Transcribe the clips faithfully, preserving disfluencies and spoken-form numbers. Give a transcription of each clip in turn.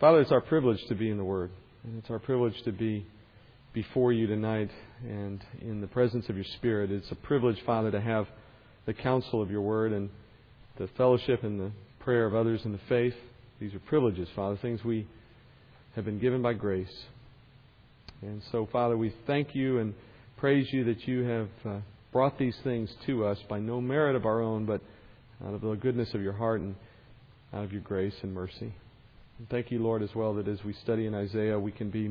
Father, it's our privilege to be in the Word, and it's our privilege to be before you tonight and in the presence of your Spirit. It's a privilege, Father, to have the counsel of your Word and the fellowship and the prayer of others in the faith. These are privileges, Father, things we have been given by grace. And so, Father, we thank you and praise you that you have uh, brought these things to us by no merit of our own, but out of the goodness of your heart and out of your grace and mercy. Thank you, Lord, as well, that as we study in Isaiah, we can be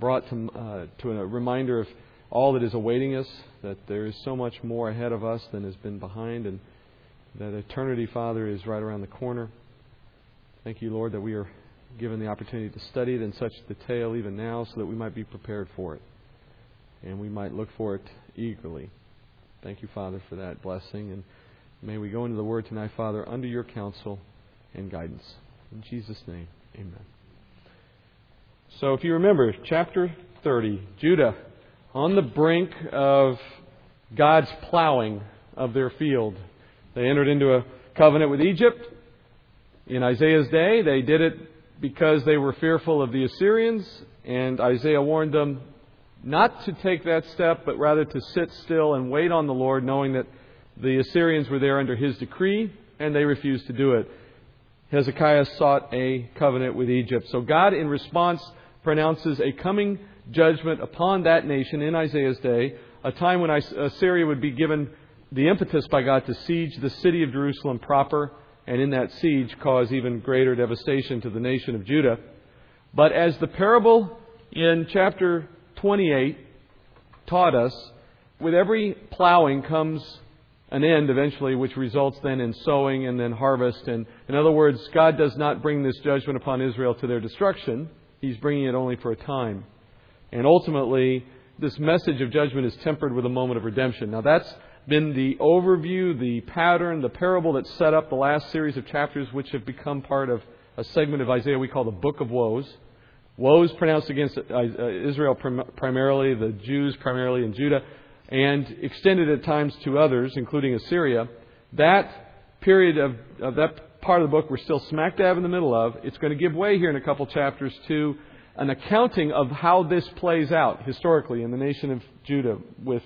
brought to, uh, to a reminder of all that is awaiting us, that there is so much more ahead of us than has been behind, and that eternity, Father, is right around the corner. Thank you, Lord, that we are given the opportunity to study it in such detail even now so that we might be prepared for it and we might look for it eagerly. Thank you, Father, for that blessing. And may we go into the Word tonight, Father, under your counsel and guidance. In Jesus' name, amen. So if you remember, chapter thirty, Judah, on the brink of God's plowing of their field. They entered into a covenant with Egypt. In Isaiah's day, they did it because they were fearful of the Assyrians, and Isaiah warned them not to take that step, but rather to sit still and wait on the Lord, knowing that the Assyrians were there under his decree, and they refused to do it. Hezekiah sought a covenant with Egypt. So God, in response, pronounces a coming judgment upon that nation in Isaiah's day, a time when Assyria would be given the impetus by God to siege the city of Jerusalem proper, and in that siege cause even greater devastation to the nation of Judah. But as the parable in chapter twenty-eight taught us, with every plowing comes an end eventually, which results then in sowing and then harvest. And in other words, God does not bring this judgment upon Israel to their destruction. He's bringing it only for a time. And ultimately, this message of judgment is tempered with a moment of redemption. Now, that's been the overview, the pattern, the parable that set up the last series of chapters, which have become part of a segment of Isaiah we call the Book of Woes. Woes pronounced against Israel primarily, the Jews primarily in Judah, and extended at times to others, including Assyria. That period of, of that part of the book we're still smack dab in the middle of. It's going to give way here in a couple chapters to an accounting of how this plays out historically in the nation of Judah with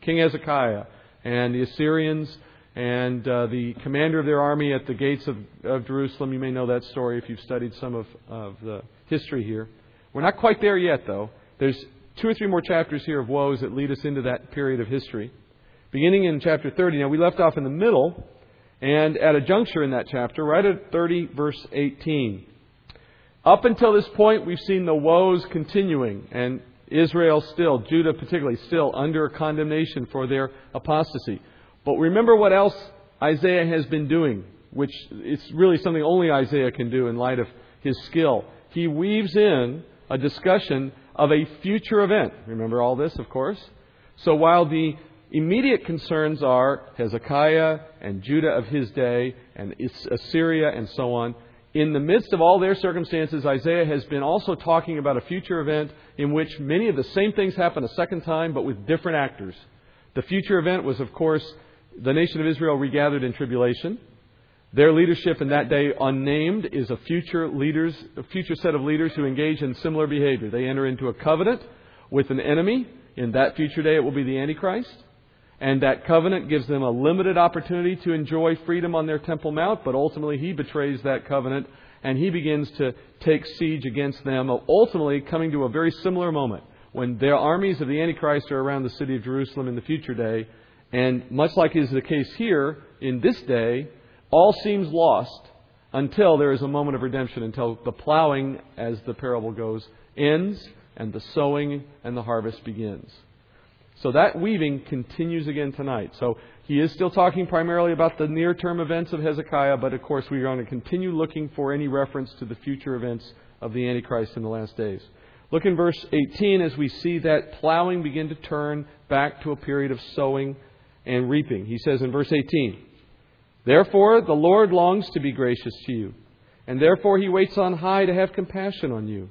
King Hezekiah and the Assyrians and uh, the commander of their army at the gates of, of Jerusalem. You may know that story if you've studied some of, of the history here. We're not quite there yet, though. There's two or three more chapters here of woes that lead us into that period of history. Beginning in chapter thirty, now we left off in the middle and at a juncture in that chapter, right at thirty, verse eighteen. Up until this point, we've seen the woes continuing, and Israel still, Judah particularly, still under condemnation for their apostasy. But remember what else Isaiah has been doing, which it's really something only Isaiah can do in light of his skill. He weaves in a discussion of a future event. Remember all this, of course. So while the immediate concerns are Hezekiah and Judah of his day and Assyria and so on, in the midst of all their circumstances, Isaiah has been also talking about a future event in which many of the same things happen a second time, but with different actors. The future event was, of course, the nation of Israel regathered in tribulation. Their leadership in that day, unnamed, is a future leaders, a future set of leaders who engage in similar behavior. They enter into a covenant with an enemy. In that future day, it will be the Antichrist. And that covenant gives them a limited opportunity to enjoy freedom on their Temple Mount. But ultimately, he betrays that covenant and he begins to take siege against them, ultimately coming to a very similar moment when their armies of the Antichrist are around the city of Jerusalem in the future day. And much like is the case here in this day, all seems lost until there is a moment of redemption, until the plowing, as the parable goes, ends and the sowing and the harvest begins. So that weaving continues again tonight. So he is still talking primarily about the near-term events of Hezekiah, but of course we are going to continue looking for any reference to the future events of the Antichrist in the last days. Look in verse eighteen as we see that plowing begin to turn back to a period of sowing and reaping. He says in verse eighteen, "Therefore, the Lord longs to be gracious to you, and therefore he waits on high to have compassion on you.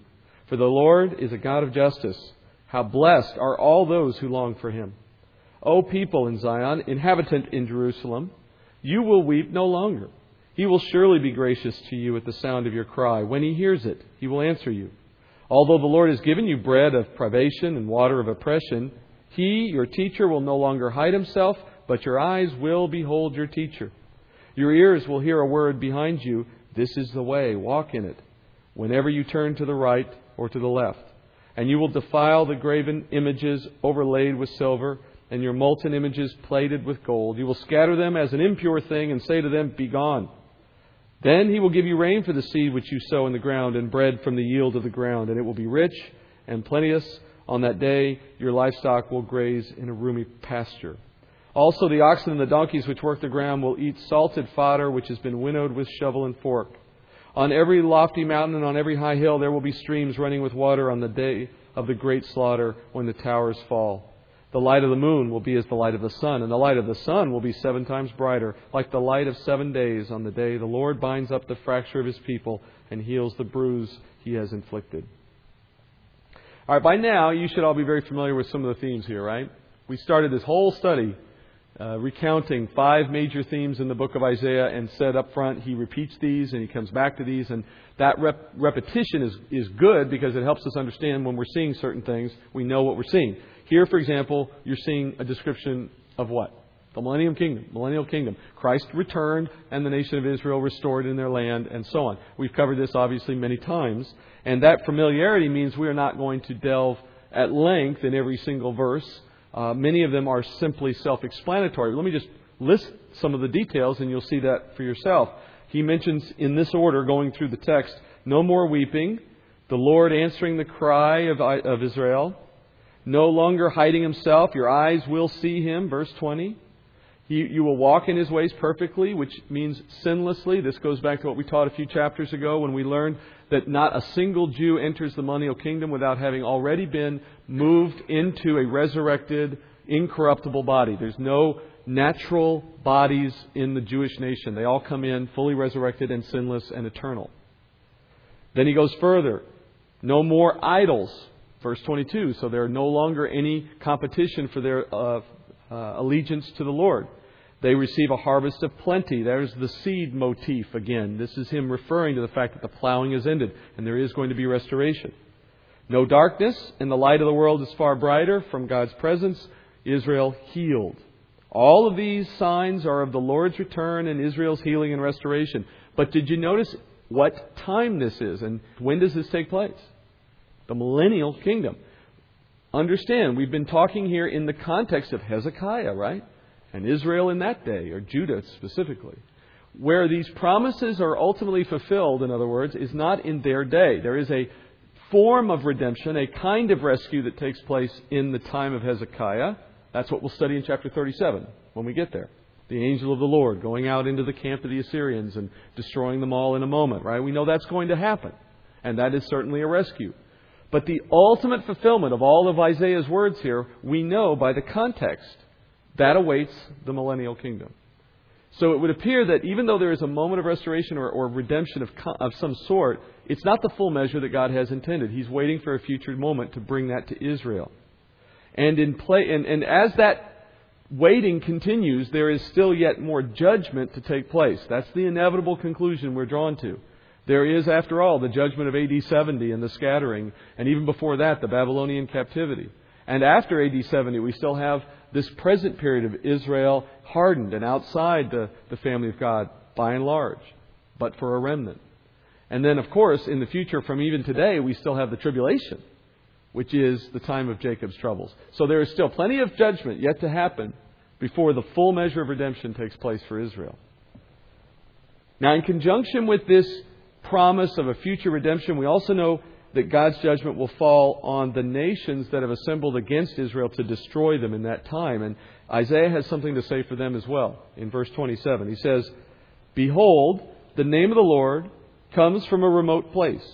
For the Lord is a God of justice. How blessed are all those who long for him. O people in Zion, inhabitant in Jerusalem, you will weep no longer. He will surely be gracious to you at the sound of your cry. When he hears it, he will answer you. Although the Lord has given you bread of privation and water of oppression, he, your teacher, will no longer hide himself, but your eyes will behold your teacher. Your ears will hear a word behind you, "This is the way, walk in it," whenever you turn to the right or to the left. And you will defile the graven images overlaid with silver, and your molten images plated with gold. You will scatter them as an impure thing and say to them, "Be gone." Then he will give you rain for the seed which you sow in the ground, and bread from the yield of the ground. And it will be rich and plenteous. On that day your livestock will graze in a roomy pasture. Also the oxen and the donkeys which work the ground will eat salted fodder which has been winnowed with shovel and fork. On every lofty mountain and on every high hill there will be streams running with water on the day of the great slaughter when the towers fall. The light of the moon will be as the light of the sun, and the light of the sun will be seven times brighter, like the light of seven days on the day the Lord binds up the fracture of his people and heals the bruise he has inflicted. All right, by now you should all be very familiar with some of the themes here, right? We started this whole study uh, recounting five major themes in the book of Isaiah, and said up front he repeats these and he comes back to these, and that rep- repetition is, is good because it helps us understand when we're seeing certain things, we know what we're seeing. Here, for example, you're seeing a description of what? The Millennial Kingdom. Millennial Kingdom. Christ returned and the nation of Israel restored in their land, and so on. We've covered this obviously many times. And that familiarity means we are not going to delve at length in every single verse. Uh, many of them are simply self-explanatory. Let me just list some of the details and you'll see that for yourself. He mentions in this order going through the text, no more weeping, the Lord answering the cry of, of Israel. No longer hiding himself. Your eyes will see him. Verse twenty. You, you will walk in his ways perfectly, which means sinlessly. This goes back to what we taught a few chapters ago when we learned that not a single Jew enters the Millennial Kingdom without having already been moved into a resurrected, incorruptible body. There's no natural bodies in the Jewish nation. They all come in fully resurrected and sinless and eternal. Then he goes further. No more idols. Verse twenty-two, so there are no longer any competition for their uh, uh, allegiance to the Lord. They receive a harvest of plenty. There's the seed motif again. This is him referring to the fact that the plowing has ended and there is going to be restoration. No darkness, and the light of the world is far brighter from God's presence. Israel healed. All of these signs are of the Lord's return and Israel's healing and restoration. But did you notice what time this is and when does this take place? The Millennial Kingdom. Understand, we've been talking here in the context of Hezekiah, right? And Israel in that day, or Judah specifically. Where these promises are ultimately fulfilled, in other words, is not in their day. There is a form of redemption, a kind of rescue that takes place in the time of Hezekiah. That's what we'll study in chapter thirty-seven when we get there. The angel of the Lord going out into the camp of the Assyrians and destroying them all in a moment, right? We know that's going to happen. And that is certainly a rescue. But the ultimate fulfillment of all of Isaiah's words here, we know by the context, that awaits the Millennial Kingdom. So it would appear that even though there is a moment of restoration or, or redemption of, of some sort, it's not the full measure that God has intended. He's waiting for a future moment to bring that to Israel. And in play, and, and as that waiting continues, there is still yet more judgment to take place. That's the inevitable conclusion we're drawn to. There is, after all, the judgment of A D seventy and the scattering, and even before that, the Babylonian captivity. And after A D seventy, we still have this present period of Israel hardened and outside the, the family of God, by and large, but for a remnant. And then, of course, in the future, from even today, we still have the tribulation, which is the time of Jacob's troubles. So there is still plenty of judgment yet to happen before the full measure of redemption takes place for Israel. Now, in conjunction with this promise of a future redemption, we also know that God's judgment will fall on the nations that have assembled against Israel to destroy them in that time. And Isaiah has something to say for them as well. In verse twenty-seven, he says, "Behold, the name of the Lord comes from a remote place,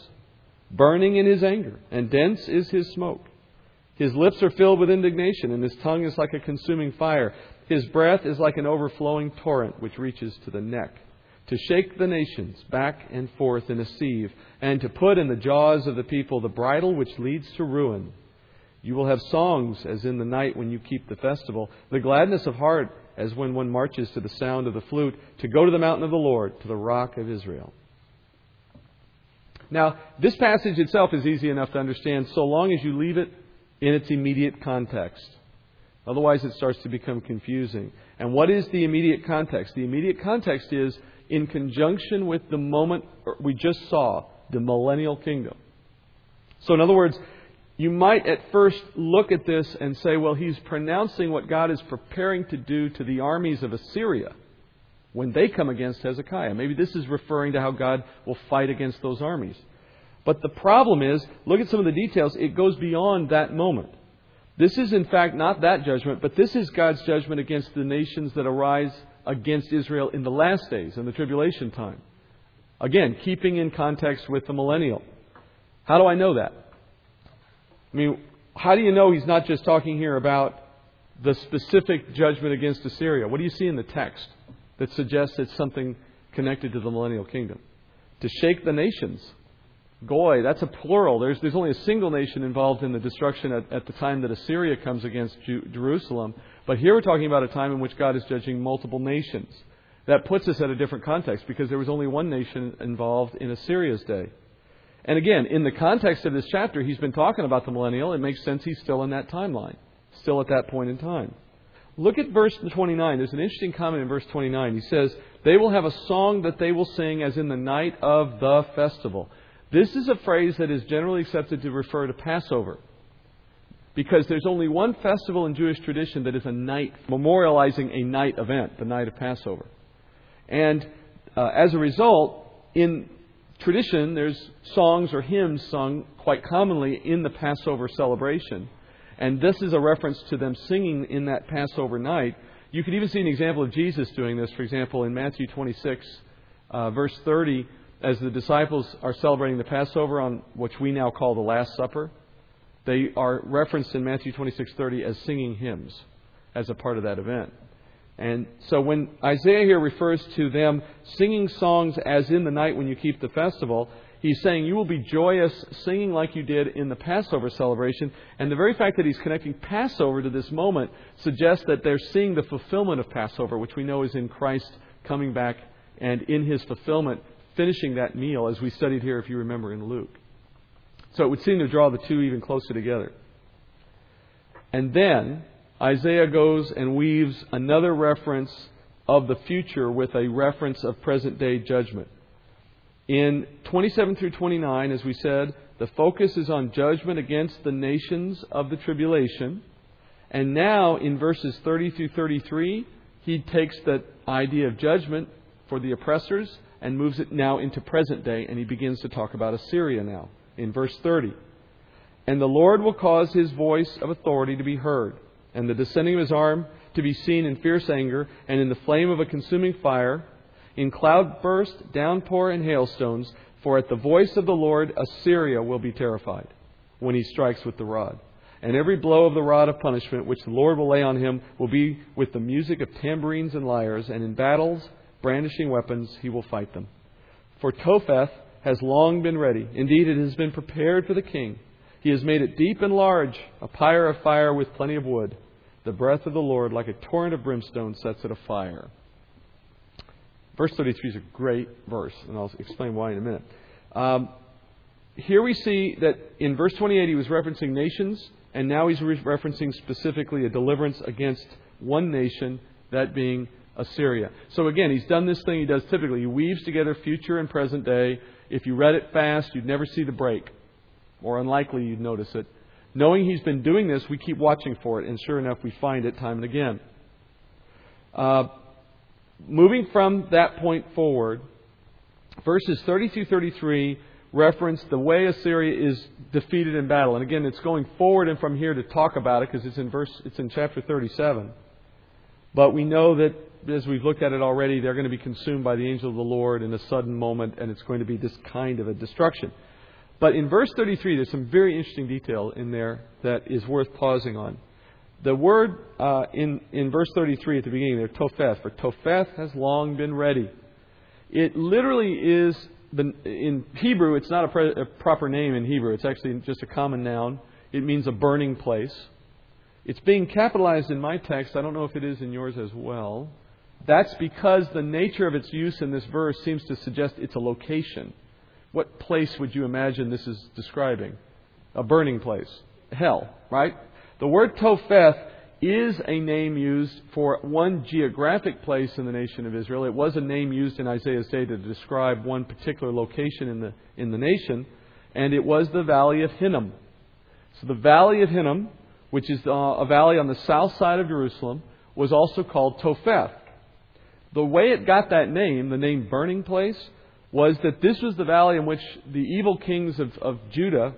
burning in his anger, and dense is his smoke. His lips are filled with indignation, and his tongue is like a consuming fire. His breath is like an overflowing torrent, which reaches to the neck, to shake the nations back and forth in a sieve, and to put in the jaws of the people the bridle which leads to ruin. You will have songs as in the night when you keep the festival, the gladness of heart as when one marches to the sound of the flute, to go to the mountain of the Lord, to the rock of Israel. Now, this passage itself is easy enough to understand so long as you leave it in its immediate context. Otherwise, it starts to become confusing. And what is the immediate context? The immediate context is in conjunction with the moment we just saw, the Millennial Kingdom. So in other words, you might at first look at this and say, well, he's pronouncing what God is preparing to do to the armies of Assyria when they come against Hezekiah. Maybe this is referring to how God will fight against those armies. But the problem is, look at some of the details. It goes beyond that moment. This is, in fact, not that judgment, but this is God's judgment against the nations that arise against Israel in the last days, in the tribulation time. Again, keeping in context with the millennial. How do I know that? I mean, how do you know he's not just talking here about the specific judgment against Assyria? What do you see in the text that suggests it's something connected to the millennial kingdom? To shake the nations. Goy, that's a plural. There's there's only a single nation involved in the destruction at, at the time that Assyria comes against Ju- Jerusalem. But here we're talking about a time in which God is judging multiple nations. That puts us at a different context because there was only one nation involved in Assyria's day. And again, in the context of this chapter, he's been talking about the millennial. It makes sense he's still in that timeline, still at that point in time. Look at verse twenty-nine. There's an interesting comment in verse twenty-nine. He says, "They will have a song that they will sing as in the night of the festival." This is a phrase that is generally accepted to refer to Passover, because there's only one festival in Jewish tradition that is a night, memorializing a night event, the night of Passover. And uh, as a result, in tradition, there's songs or hymns sung quite commonly in the Passover celebration. And this is a reference to them singing in that Passover night. You can even see an example of Jesus doing this, for example, in Matthew twenty-six, uh, verse thirty. As the disciples are celebrating the Passover, on which we now call the Last Supper, they are referenced in Matthew twenty-six thirty as singing hymns as a part of that event. And so when Isaiah here refers to them singing songs as in the night when you keep the festival, he's saying you will be joyous singing like you did in the Passover celebration. And the very fact that he's connecting Passover to this moment suggests that they're seeing the fulfillment of Passover, which we know is in Christ coming back and in his fulfillment, finishing that meal, as we studied here, if you remember, in Luke. So it would seem to draw the two even closer together. And then Isaiah goes and weaves another reference of the future with a reference of present-day judgment. In twenty-seven through twenty-nine, as we said, the focus is on judgment against the nations of the tribulation. And now in verses thirty through thirty-three, he takes that idea of judgment for the oppressors and moves it now into present day, and he begins to talk about Assyria now, in verse thirty. "And the Lord will cause his voice of authority to be heard, and the descending of his arm to be seen in fierce anger, and in the flame of a consuming fire, in cloudburst, downpour, and hailstones, for at the voice of the Lord Assyria will be terrified, when he strikes with the rod. And every blow of the rod of punishment which the Lord will lay on him will be with the music of tambourines and lyres, and in battles, brandishing weapons, he will fight them. For Topheth has long been ready. Indeed, it has been prepared for the king. He has made it deep and large, a pyre of fire with plenty of wood. The breath of the Lord, like a torrent of brimstone, sets it afire." Verse thirty-three is a great verse, and I'll explain why in a minute. Um, here we see that in verse twenty-eight he was referencing nations, and now he's re- referencing specifically a deliverance against one nation, that being Assyria. So again, he's done this thing he does typically. He weaves together future and present day. If you read it fast, you'd never see the break, or unlikely you'd notice it. Knowing he's been doing this, we keep watching for it, and sure enough, we find it time and again. Uh, moving from that point forward, verses thirty-two thirty-three reference the way Assyria is defeated in battle. And again, it's going forward and from here to talk about it because it's in verse, it's in chapter thirty-seven. But we know that, as we've looked at it already, they're going to be consumed by the angel of the Lord in a sudden moment, and it's going to be this kind of a destruction. But in verse thirty-three, there's some very interesting detail in there that is worth pausing on. The word uh, in, in verse thirty-three at the beginning there, Topheth, for Topheth has long been ready. It literally is, the, in Hebrew, it's not a, pre, a proper name in Hebrew. It's actually just a common noun. It means a burning place. It's being capitalized in my text. I don't know if it is in yours as well. That's because the nature of its use in this verse seems to suggest it's a location. What place would you imagine this is describing? A burning place. Hell, right? The word Topheth is a name used for one geographic place in the nation of Israel. It was a name used in Isaiah's day to describe one particular location in the in the nation, and it was the Valley of Hinnom. So the Valley of Hinnom, which is a valley on the south side of Jerusalem, was also called Topheth. The way it got that name, the name Burning Place, was that this was the valley in which the evil kings of, of Judah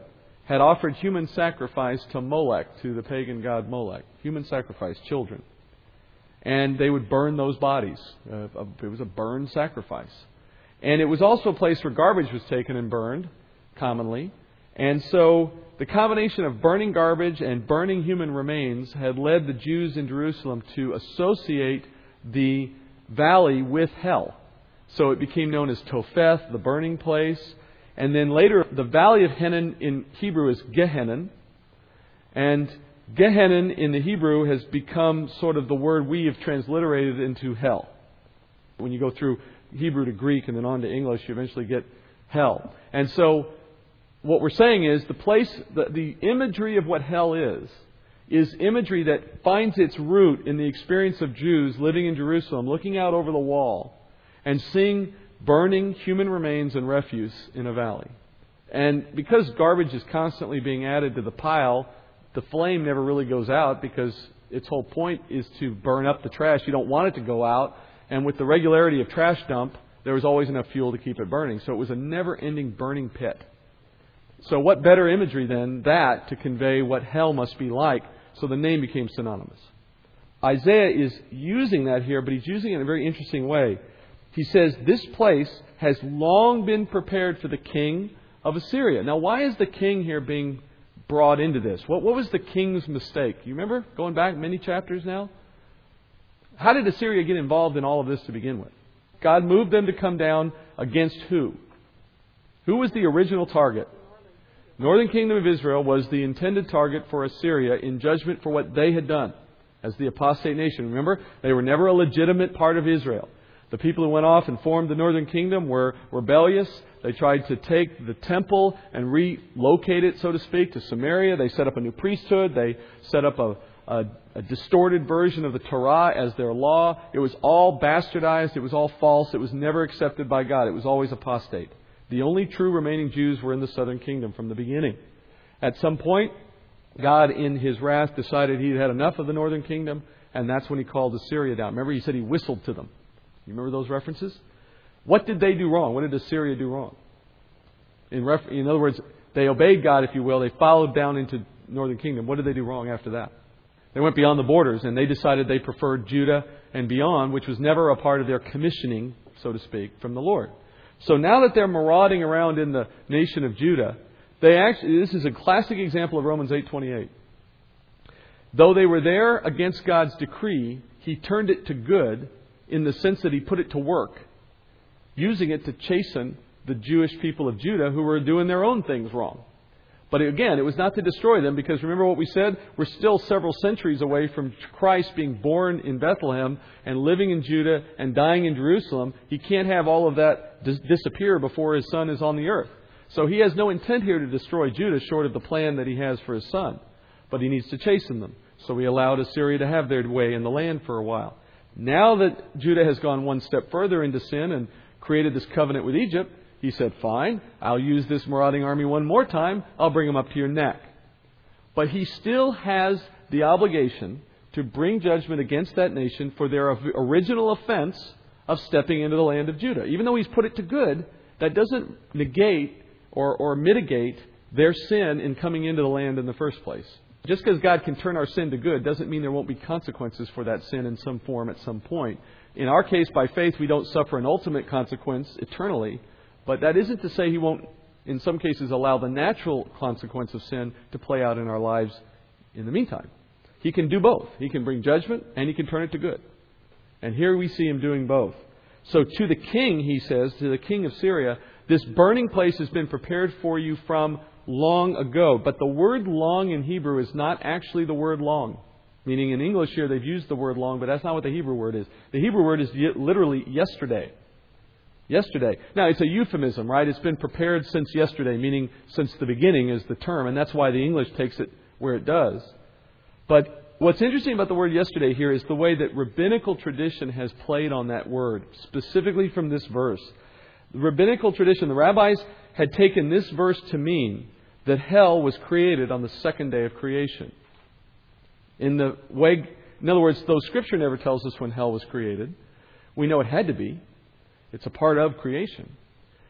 had offered human sacrifice to Molech, to the pagan god Molech. Human sacrifice, children. And they would burn those bodies. Uh, it was a burned sacrifice. And it was also a place where garbage was taken and burned, commonly. And so the combination of burning garbage and burning human remains had led the Jews in Jerusalem to associate the valley with hell. So it became known as Topheth, the burning place. And then later, the Valley of Hinnom in Hebrew is Gehinnom. And Gehinnom in the Hebrew has become sort of the word we have transliterated into hell. When you go through Hebrew to Greek and then on to English, you eventually get hell. And so what we're saying is the place, the, the imagery of what hell is, is imagery that finds its root in the experience of Jews living in Jerusalem, looking out over the wall and seeing burning human remains and refuse in a valley. And because garbage is constantly being added to the pile, the flame never really goes out because its whole point is to burn up the trash. You don't want it to go out. And with the regularity of trash dump, there was always enough fuel to keep it burning. So it was a never-ending burning pit. So what better imagery than that to convey what hell must be like? So the name became synonymous. Isaiah is using that here, but he's using it in a very interesting way. He says, this place has long been prepared for the king of Assyria. Now, why is the king here being brought into this? What, what was the king's mistake? You remember going back many chapters now? How did Assyria get involved in all of this to begin with? God moved them to come down against who? Who was the original target? Northern Kingdom of Israel was the intended target for Assyria in judgment for what they had done as the apostate nation. Remember, they were never a legitimate part of Israel. The people who went off and formed the Northern Kingdom were rebellious. They tried to take the temple and relocate it, so to speak, to Samaria. They set up a new priesthood. They set up a, a, a distorted version of the Torah as their law. It was all bastardized. It was all false. It was never accepted by God. It was always apostate. The only true remaining Jews were in the Southern Kingdom from the beginning. At some point, God, in His wrath, decided He had had enough of the Northern Kingdom, and that's when He called Assyria down. Remember, He said He whistled to them. You remember those references? What did they do wrong? What did Assyria do wrong? In, ref- in other words, they obeyed God, if you will. They followed down into Northern Kingdom. What did they do wrong after that? They went beyond the borders, and they decided they preferred Judah and beyond, which was never a part of their commissioning, so to speak, from the Lord. So now that they're marauding around in the nation of Judah, they actually, this is a classic example of Romans eight twenty-eight. Though they were there against God's decree, He turned it to good, in the sense that He put it to work, using it to chasten the Jewish people of Judah who were doing their own things wrong. But again, it was not to destroy them, because remember what we said? We're still several centuries away from Christ being born in Bethlehem and living in Judah and dying in Jerusalem. He can't have all of that dis- disappear before His Son is on the earth. So He has no intent here to destroy Judah short of the plan that He has for His Son. But He needs to chasten them. So He allowed Assyria to have their way in the land for a while. Now that Judah has gone one step further into sin and created this covenant with Egypt, He said, fine, I'll use this marauding army one more time. I'll bring them up to your neck. But He still has the obligation to bring judgment against that nation for their original offense of stepping into the land of Judah. Even though He's put it to good, that doesn't negate or, or mitigate their sin in coming into the land in the first place. Just because God can turn our sin to good doesn't mean there won't be consequences for that sin in some form at some point. In our case, by faith, we don't suffer an ultimate consequence eternally. But that isn't to say He won't, in some cases, allow the natural consequence of sin to play out in our lives in the meantime. He can do both. He can bring judgment and He can turn it to good. And here we see Him doing both. So to the king, He says, to the king of Syria, this burning place has been prepared for you from long ago. But the word long in Hebrew is not actually the word long. Meaning in English here they've used the word long, but that's not what the Hebrew word is. The Hebrew word is literally yesterday. Yesterday. Now, it's a euphemism, right? It's been prepared since yesterday, meaning since the beginning is the term, and that's why the English takes it where it does. But what's interesting about the word yesterday here is the way that rabbinical tradition has played on that word, specifically from this verse. The rabbinical tradition, the rabbis had taken this verse to mean that hell was created on the second day of creation. In the way, in other words, though Scripture never tells us when hell was created, we know it had to be. It's a part of creation.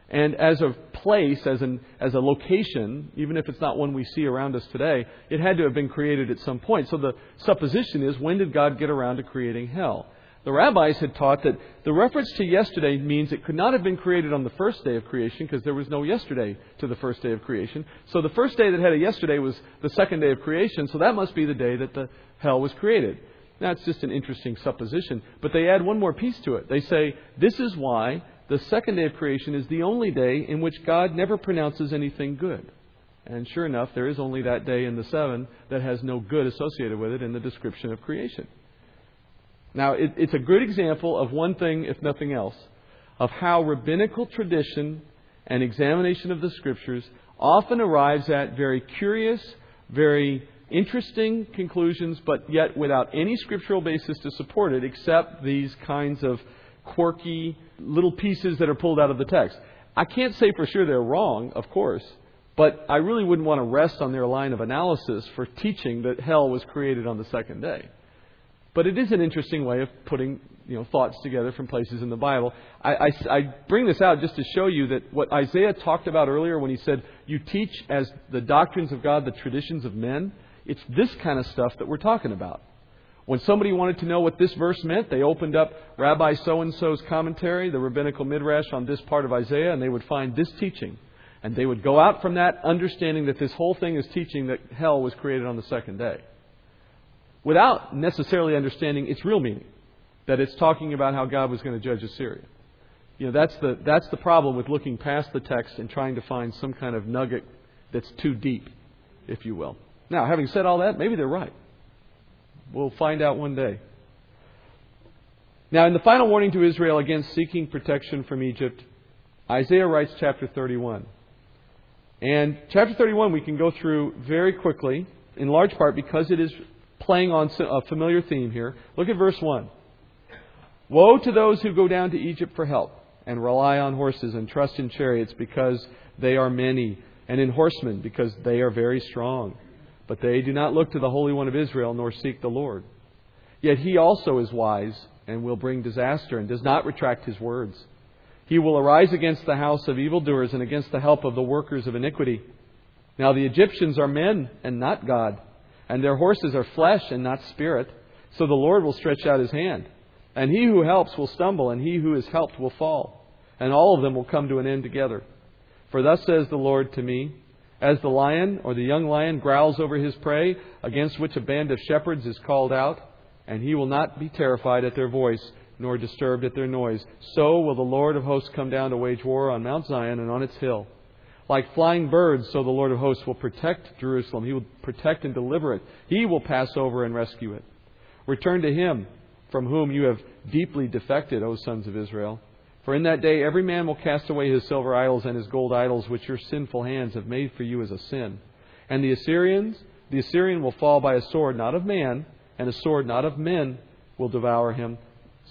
And as a place, as an as a location, even if it's not one we see around us today, it had to have been created at some point. So the supposition is, when did God get around to creating hell? The rabbis had taught that the reference to yesterday means it could not have been created on the first day of creation, because there was no yesterday to the first day of creation. So the first day that had a yesterday was the second day of creation, so that must be the day that the hell was created. Now, it's just an interesting supposition, but they add one more piece to it. They say, this is why the second day of creation is the only day in which God never pronounces anything good. And sure enough, there is only that day in the seven that has no good associated with it in the description of creation. Now, it, it's a good example of one thing, if nothing else, of how rabbinical tradition and examination of the Scriptures often arrives at very curious, very interesting conclusions, but yet without any scriptural basis to support it, except these kinds of quirky little pieces that are pulled out of the text. I can't say for sure they're wrong, of course, but I really wouldn't want to rest on their line of analysis for teaching that hell was created on the second day. But it is an interesting way of putting, you know, thoughts together from places in the Bible. I, I, I bring this out just to show you that what Isaiah talked about earlier when he said, you teach as the doctrines of God the traditions of men. It's this kind of stuff that we're talking about. When somebody wanted to know what this verse meant, they opened up Rabbi so-and-so's commentary, the rabbinical midrash on this part of Isaiah, and they would find this teaching. And they would go out from that understanding that this whole thing is teaching that hell was created on the second day, without necessarily understanding its real meaning, that it's talking about how God was going to judge Assyria. You know, that's the that's the problem with looking past the text and trying to find some kind of nugget that's too deep, if you will. Now, having said all that, maybe they're right. We'll find out one day. Now, in the final warning to Israel against seeking protection from Egypt, Isaiah writes chapter thirty-one. And chapter thirty-one we can go through very quickly, in large part because it is playing on a familiar theme here. Look at verse one. Woe to those who go down to Egypt for help and rely on horses and trust in chariots because they are many, and in horsemen because they are very strong. But they do not look to the Holy One of Israel, nor seek the Lord. Yet he also is wise and will bring disaster and does not retract his words. He will arise against the house of evildoers and against the help of the workers of iniquity. Now the Egyptians are men and not God, and their horses are flesh and not spirit. So the Lord will stretch out his hand, and he who helps will stumble, and he who is helped will fall, and all of them will come to an end together. For thus says the Lord to me, as the lion or the young lion growls over his prey, against which a band of shepherds is called out, and he will not be terrified at their voice, nor disturbed at their noise. So will the Lord of hosts come down to wage war on Mount Zion and on its hill. Like flying birds, so the Lord of hosts will protect Jerusalem. He will protect and deliver it. He will pass over and rescue it. Return to him, from whom you have deeply defected, O sons of Israel. For in that day every man will cast away his silver idols and his gold idols, which your sinful hands have made for you as a sin. And the Assyrians, the Assyrian will fall by a sword not of man, and a sword not of men will devour him.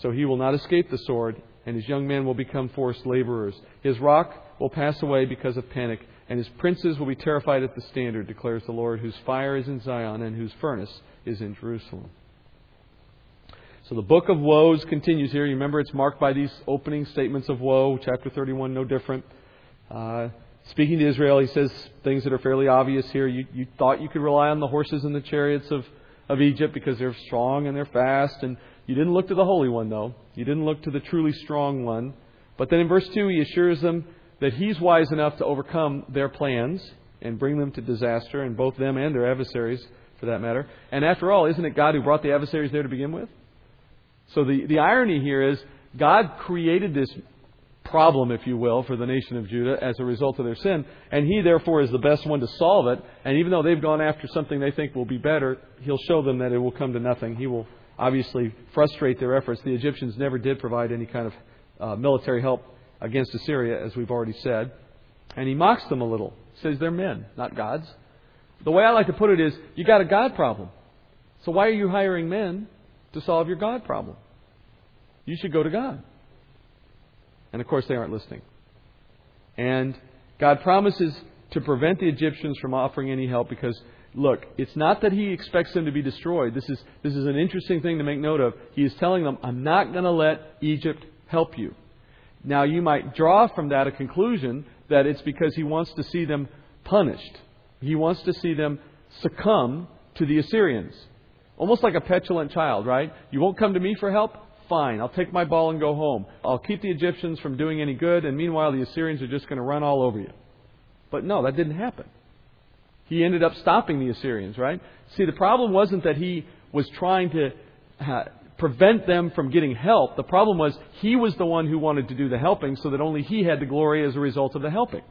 So he will not escape the sword, and his young men will become forced laborers. His rock will pass away because of panic, and his princes will be terrified at the standard, declares the Lord, whose fire is in Zion and whose furnace is in Jerusalem. So the book of woes continues here. You remember it's marked by these opening statements of woe. Chapter thirty-one, no different. Uh, speaking to Israel, he says things that are fairly obvious here. You, you thought you could rely on the horses and the chariots of, of Egypt because they're strong and they're fast. And you didn't look to the Holy One, though. You didn't look to the truly strong One. But then in verse two, he assures them that he's wise enough to overcome their plans and bring them to disaster, and both them and their adversaries, for that matter. And after all, isn't it God who brought the adversaries there to begin with? So the, the irony here is God created this problem, if you will, for the nation of Judah as a result of their sin. And he, therefore, is the best one to solve it. And even though they've gone after something they think will be better, he'll show them that it will come to nothing. He will obviously frustrate their efforts. The Egyptians never did provide any kind of uh, military help against Assyria, as we've already said. And he mocks them a little. He says they're men, not gods. The way I like to put it is, you got a God problem. So why are you hiring men to solve your God problem? You should go to God. And of course, they aren't listening. And God promises to prevent the Egyptians from offering any help because, look, it's not that he expects them to be destroyed. This is, this is an interesting thing to make note of. He is telling them, I'm not going to let Egypt help you. Now, you might draw from that a conclusion that it's because he wants to see them punished. He wants to see them succumb to the Assyrians. Almost like a petulant child, right? You won't come to me for help? Fine, I'll take my ball and go home. I'll keep the Egyptians from doing any good, and meanwhile the Assyrians are just going to run all over you. But no, that didn't happen. He ended up stopping the Assyrians, right? See, the problem wasn't that he was trying to uh, prevent them from getting help. The problem was he was the one who wanted to do the helping, so that only he had the glory as a result of the helping.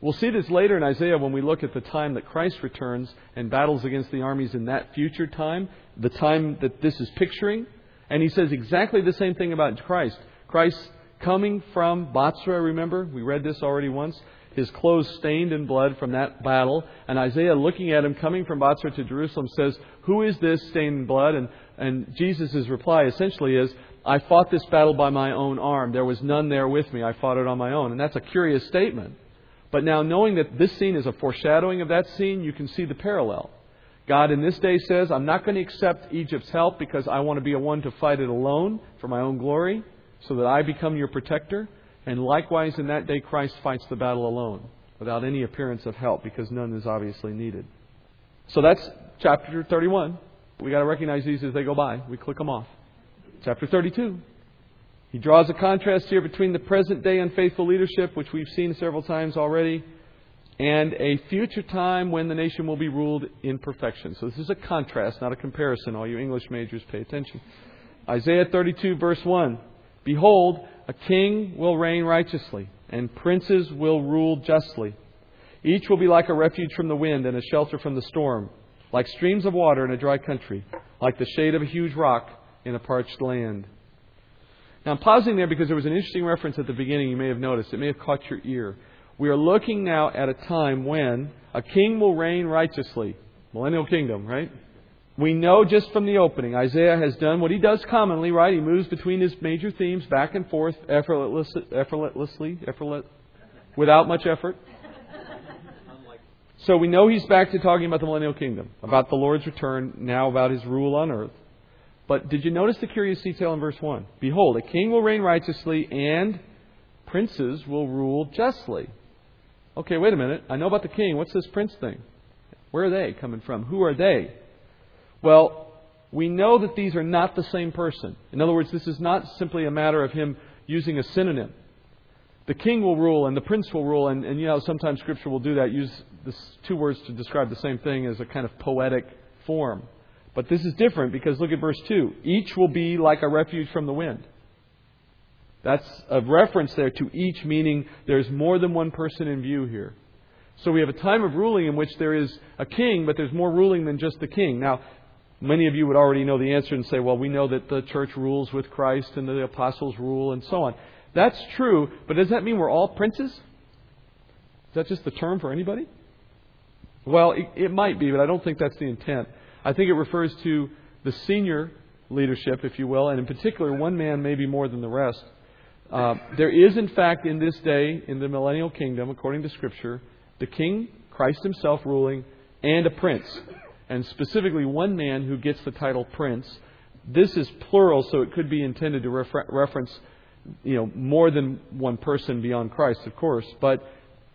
We'll see this later in Isaiah when we look at the time that Christ returns and battles against the armies in that future time, the time that this is picturing. And he says exactly the same thing about Christ. Christ coming from Bozrah, remember? We read this already once. His clothes stained in blood from that battle. And Isaiah, looking at him coming from Bozrah to Jerusalem, says, who is this stained in blood? And, and Jesus' reply essentially is, I fought this battle by my own arm. There was none there with me. I fought it on my own. And that's a curious statement. But now, knowing that this scene is a foreshadowing of that scene, you can see the parallel. God in this day says, I'm not going to accept Egypt's help because I want to be a one to fight it alone for my own glory so that I become your protector. And likewise, in that day, Christ fights the battle alone without any appearance of help because none is obviously needed. So that's chapter thirty-one. We got to recognize these as they go by. We click them off. Chapter thirty-two. He draws a contrast here between the present day unfaithful leadership, which we've seen several times already, and a future time when the nation will be ruled in perfection. So this is a contrast, not a comparison. All you English majors, pay attention. Isaiah thirty-two, verse one. Behold, a king will reign righteously, and princes will rule justly. Each will be like a refuge from the wind and a shelter from the storm, like streams of water in a dry country, like the shade of a huge rock in a parched land. Now, I'm pausing there because there was an interesting reference at the beginning you may have noticed. It may have caught your ear. We are looking now at a time when a king will reign righteously. Millennial Kingdom, right? We know just from the opening, Isaiah has done what he does commonly, right? He moves between his major themes back and forth effortlessly, effortlessly, effortless, without much effort. So we know he's back to talking about the Millennial Kingdom, about the Lord's return, now about his rule on earth. But did you notice the curious detail in verse one? Behold, a king will reign righteously and princes will rule justly. Okay, wait a minute. I know about the king. What's this prince thing? Where are they coming from? Who are they? Well, we know that these are not the same person. In other words, this is not simply a matter of him using a synonym. The king will rule and the prince will rule. And, and you know, sometimes Scripture will do that. Use this two words to describe the same thing as a kind of poetic form. But this is different because look at verse two. Each will be like a refuge from the wind. That's a reference there to each, meaning there's more than one person in view here. So we have a time of ruling in which there is a king, but there's more ruling than just the king. Now, many of you would already know the answer and say, well, we know that the church rules with Christ and the apostles rule and so on. That's true, but does that mean we're all princes? Is that just the term for anybody? Well, it, it might be, but I don't think that's the intent. I think it refers to the senior leadership, if you will, and in particular, one man may be more than the rest. Uh, there is, in fact, in this day, in the Millennial Kingdom, according to Scripture, the king, Christ himself ruling, and a prince. And specifically one man who gets the title prince. This is plural, so it could be intended to refer- reference you know, more than one person beyond Christ, of course. But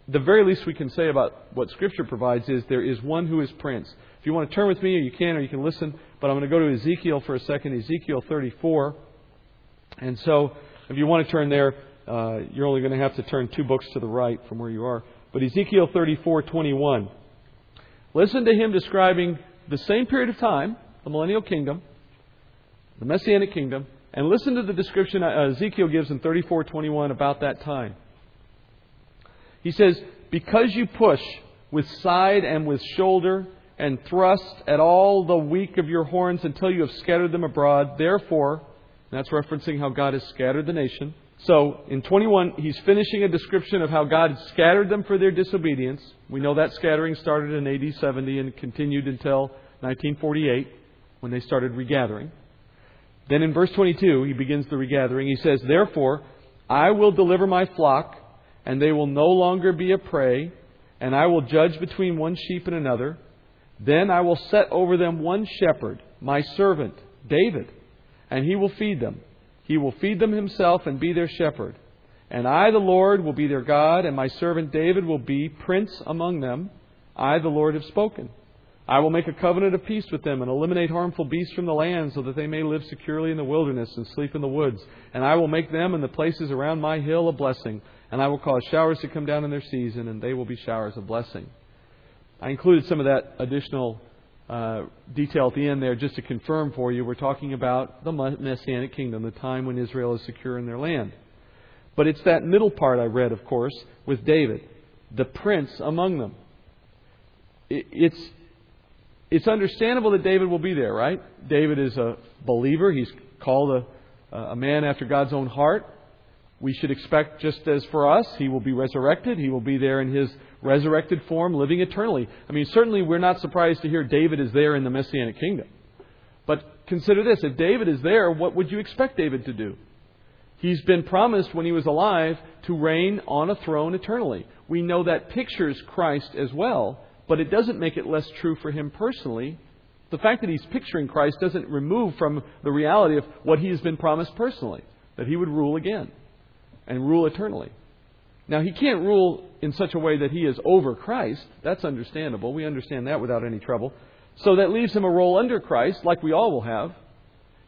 the very least we can say about what Scripture provides is there is one who is prince. If you want to turn with me, or you can, or you can listen. But I'm going to go to Ezekiel for a second, Ezekiel thirty-four. And so, if you want to turn there, uh, you're only going to have to turn two books to the right from where you are. But Ezekiel thirty-four twenty-one. Listen to him describing the same period of time, the Millennial Kingdom, the Messianic Kingdom, And listen to the description Ezekiel gives in thirty-four twenty-one about that time. He says, "Because you push with side and with shoulder and thrust at all the weak of your horns until you have scattered them abroad, therefore," and that's referencing how God has scattered the nation. So in twenty-one, he's finishing a description of how God scattered them for their disobedience. We know that scattering started in A D seventy and continued until nineteen forty-eight when they started regathering. Then in verse twenty-two, he begins the regathering. He says, "Therefore, I will deliver my flock, and they will no longer be a prey, and I will judge between one sheep and another. Then I will set over them one shepherd, my servant, David, and he will feed them. He will feed them himself and be their shepherd. And I, the Lord, will be their God, and my servant David will be prince among them. I, the Lord, have spoken. I will make a covenant of peace with them and eliminate harmful beasts from the land so that they may live securely in the wilderness and sleep in the woods. And I will make them and the places around my hill a blessing. And I will cause showers to come down in their season, and they will be showers of blessing." I included some of that additional Uh, detail at the end there just to confirm for you. We're talking about the Messianic Kingdom, the time when Israel is secure in their land. But it's that middle part I read, of course, with David, the prince among them. It's it's understandable that David will be there, right? David is a believer. He's called a, a man after God's own heart. We should expect, just as for us, he will be resurrected. He will be there in his resurrected form, living eternally. I mean, certainly we're not surprised to hear David is there in the Messianic Kingdom. But consider this, if David is there, what would you expect David to do? He's been promised when he was alive to reign on a throne eternally. We know that pictures Christ as well, but it doesn't make it less true for him personally. The fact that he's picturing Christ doesn't remove from the reality of what he has been promised personally, that he would rule again and rule eternally. Now, he can't rule in such a way that he is over Christ. That's understandable. We understand that without any trouble. So that leaves him a role under Christ, like we all will have.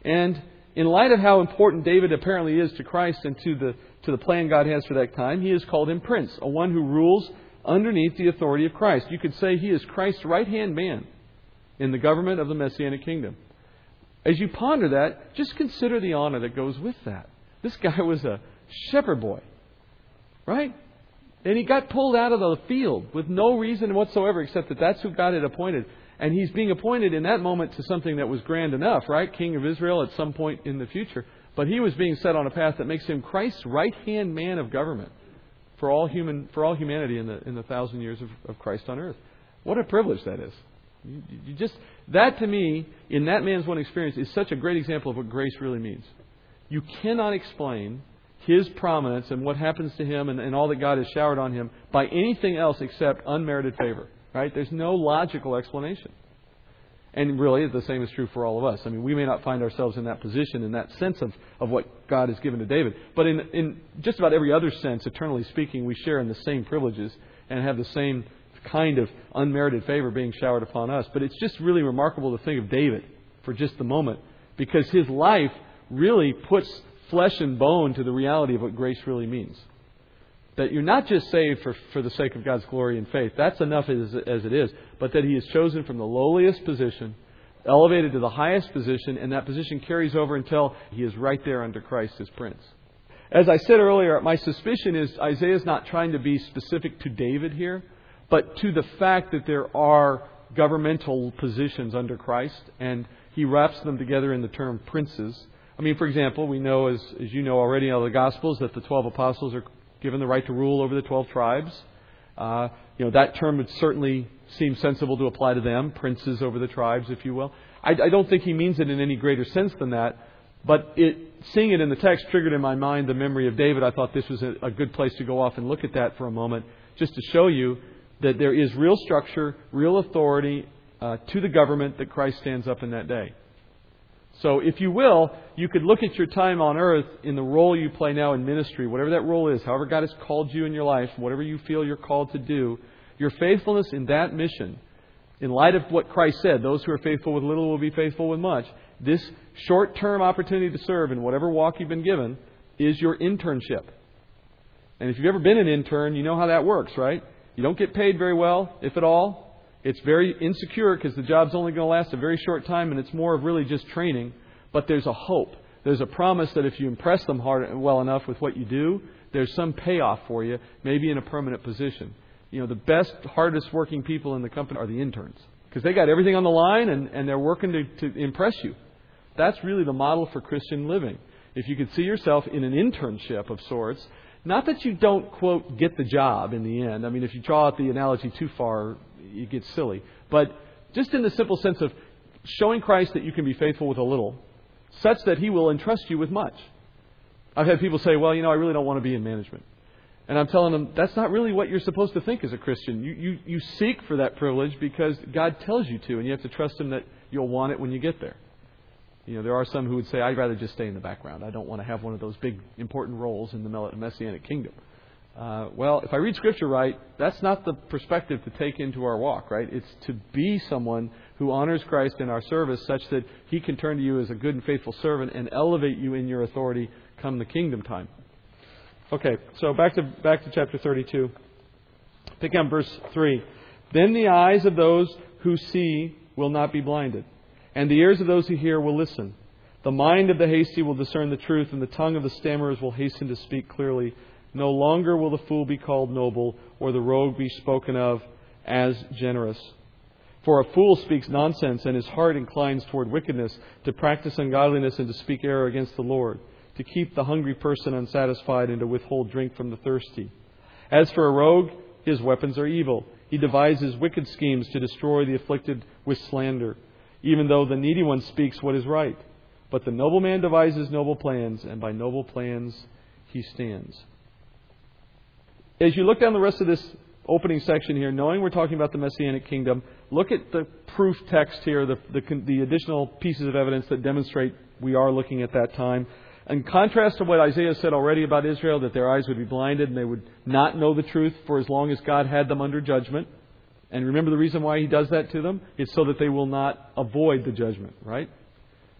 And in light of how important David apparently is to Christ and to the to the plan God has for that time, he has called him prince, a one who rules underneath the authority of Christ. You could say he is Christ's right-hand man in the government of the Messianic Kingdom. As you ponder that, just consider the honor that goes with that. This guy was a shepherd boy, right? And he got pulled out of the field with no reason whatsoever except that that's who God had appointed. And he's being appointed in that moment to something that was grand enough, right? King of Israel at some point in the future. But he was being set on a path that makes him Christ's right-hand man of government for all human, for all humanity in the in the thousand years of, of Christ on earth. What a privilege that is. You, you just that to me, in that man's one experience, is such a great example of what grace really means. You cannot explain his prominence and what happens to him and, and all that God has showered on him by anything else except unmerited favor, right? There's no logical explanation. And really, the same is true for all of us. I mean, we may not find ourselves in that position, in that sense of, of what God has given to David. But in, in just about every other sense, eternally speaking, we share in the same privileges and have the same kind of unmerited favor being showered upon us. But it's just really remarkable to think of David for just the moment, because his life really puts flesh and bone to the reality of what grace really means. That you're not just saved for, for the sake of God's glory and faith. That's enough as, as it is. But that He is chosen from the lowliest position, elevated to the highest position, and that position carries over until He is right there under Christ as Prince. As I said earlier, my suspicion is Isaiah's not trying to be specific to David here, but to the fact that there are governmental positions under Christ, and he wraps them together in the term princes. I mean, for example, we know, as, as you know already out of the Gospels, that the twelve apostles are given the right to rule over the twelve tribes. Uh, you know, that term would certainly seem sensible to apply to them, princes over the tribes, if you will. I, I don't think he means it in any greater sense than that, but it, seeing it in the text triggered in my mind the memory of David. I thought this was a, a good place to go off and look at that for a moment, just to show you that there is real structure, real authority uh, to the government that Christ stands up in that day. So, if you will, you could look at your time on earth in the role you play now in ministry, whatever that role is, however God has called you in your life, whatever you feel you're called to do, your faithfulness in that mission, in light of what Christ said, those who are faithful with little will be faithful with much, this short-term opportunity to serve in whatever walk you've been given is your internship. And if you've ever been an intern, you know how that works, right? You don't get paid very well, if at all. It's very insecure because the job's only going to last a very short time, and it's more of really just training. But there's a hope. there's a promise that if you impress them hard and well enough with what you do, there's some payoff for you, maybe in a permanent position. You know, the best, hardest working people in the company are the interns, because they got everything on the line and, and they're working to, to impress you. That's really the model for Christian living. If you could see yourself in an internship of sorts, not that you don't, quote, get the job in the end. I mean, if you draw out the analogy too far, it gets silly. But just in the simple sense of showing Christ that you can be faithful with a little, such that He will entrust you with much. I've had people say, well, you know, I really don't want to be in management. And I'm telling them, that's not really what you're supposed to think as a Christian. You, you, you seek for that privilege because God tells you to, and you have to trust Him that you'll want it when you get there. You know, there are some who would say, I'd rather just stay in the background. I don't want to have one of those big, important roles in the Messianic Kingdom. Uh, well, if I read Scripture right, that's not the perspective to take into our walk, right? It's to be someone who honors Christ in our service such that He can turn to you as a good and faithful servant and elevate you in your authority come the kingdom time. Okay, so back to back to chapter thirty-two. Pick up verse three. Then the eyes of those who see will not be blinded, and the ears of those who hear will listen. The mind of the hasty will discern the truth, and the tongue of the stammerers will hasten to speak clearly. No longer will the fool be called noble, or the rogue be spoken of as generous. For a fool speaks nonsense, and his heart inclines toward wickedness, to practice ungodliness and to speak error against the Lord, to keep the hungry person unsatisfied and to withhold drink from the thirsty. As for a rogue, his weapons are evil. He devises wicked schemes to destroy the afflicted with slander, even though the needy one speaks what is right. But the noble man devises noble plans, and by noble plans he stands. As you look down the rest of this opening section here, knowing we're talking about the Messianic Kingdom, look at the proof text here, the, the, the additional pieces of evidence that demonstrate we are looking at that time. In contrast to what Isaiah said already about Israel, that their eyes would be blinded and they would not know the truth for as long as God had them under judgment. And remember the reason why He does that to them? It's so that they will not avoid the judgment, right?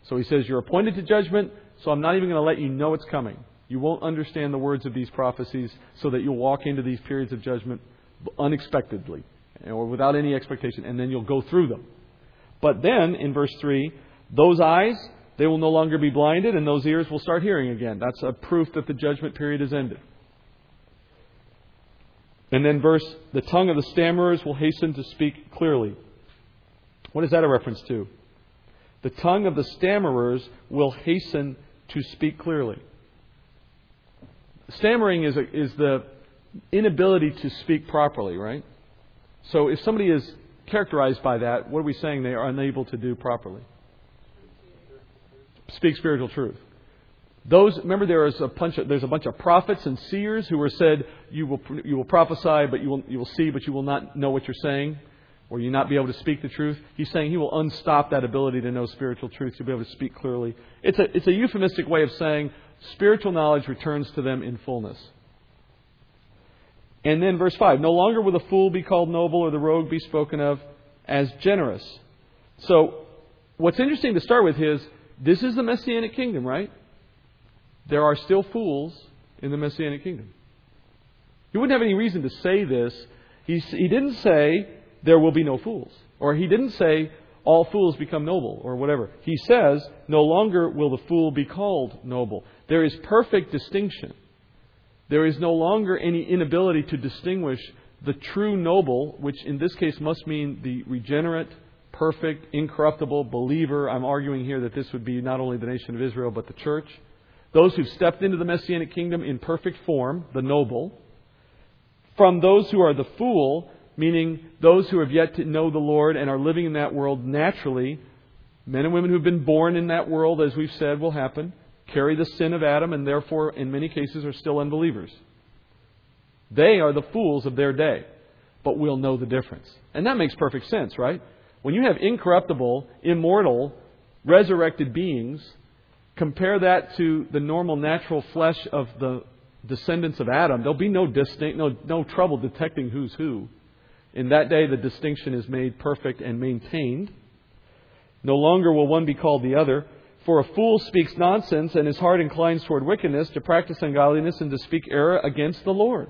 So He says, you're appointed to judgment, so I'm not even going to let you know it's coming. You won't understand the words of these prophecies, so that you'll walk into these periods of judgment unexpectedly or without any expectation, and then you'll go through them. But then, in verse three, those eyes, they will no longer be blinded, and those ears will start hearing again. That's a proof that the judgment period is ended. And then verse, the tongue of the stammerers will hasten to speak clearly. What is that a reference to? The tongue of the stammerers will hasten to speak clearly. Stammering is a, is the inability to speak properly, right? So if somebody is characterized by that, what are we saying they are unable to do properly? Speak spiritual truth. Those, remember, there is a bunch of, there's a bunch of prophets and seers who were said, you will you will prophesy, but you will you will see, but you will not know what you're saying, or you not be able to speak the truth. He's saying He will unstop that ability to know spiritual truth, to be able to speak clearly. It's a it's a euphemistic way of saying spiritual knowledge returns to them in fullness. And then verse five, no longer will the fool be called noble or the rogue be spoken of as generous. So what's interesting to start with is, this is the Messianic Kingdom, right? There are still fools in the Messianic Kingdom. He wouldn't have any reason to say this. He, he didn't say there will be no fools, or He didn't say all fools become noble, or whatever. He says, no longer will the fool be called noble. There is perfect distinction. There is no longer any inability to distinguish the true noble, which in this case must mean the regenerate, perfect, incorruptible believer. I'm arguing here that this would be not only the nation of Israel, but the church. Those who've stepped into the Messianic Kingdom in perfect form, the noble, from those who are the fool, meaning those who have yet to know the Lord and are living in that world naturally. Men and women who've been born in that world, as we've said, will happen, carry the sin of Adam, and therefore in many cases are still unbelievers. They are the fools of their day, but will know the difference. And that makes perfect sense, right? When you have incorruptible, immortal, resurrected beings, compare that to the normal natural flesh of the descendants of Adam, there'll be no distinct, no, no trouble detecting who's who. In that day, the distinction is made perfect and maintained. No longer will one be called the other. For a fool speaks nonsense, and his heart inclines toward wickedness, to practice ungodliness and to speak error against the Lord,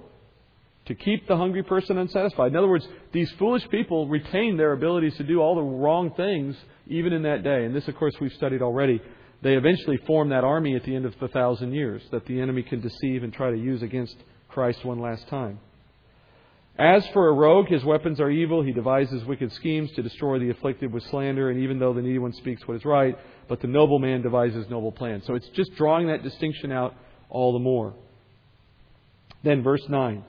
to keep the hungry person unsatisfied. In other words, these foolish people retain their abilities to do all the wrong things, even in that day. And this, of course, we've studied already. they eventually form that army at the end of the thousand years that the enemy can deceive and try to use against Christ one last time. As for a rogue, his weapons are evil. He devises wicked schemes to destroy the afflicted with slander. And even though the needy one speaks what is right, but the noble man devises noble plans. So it's just drawing that distinction out all the more. Then verse nine.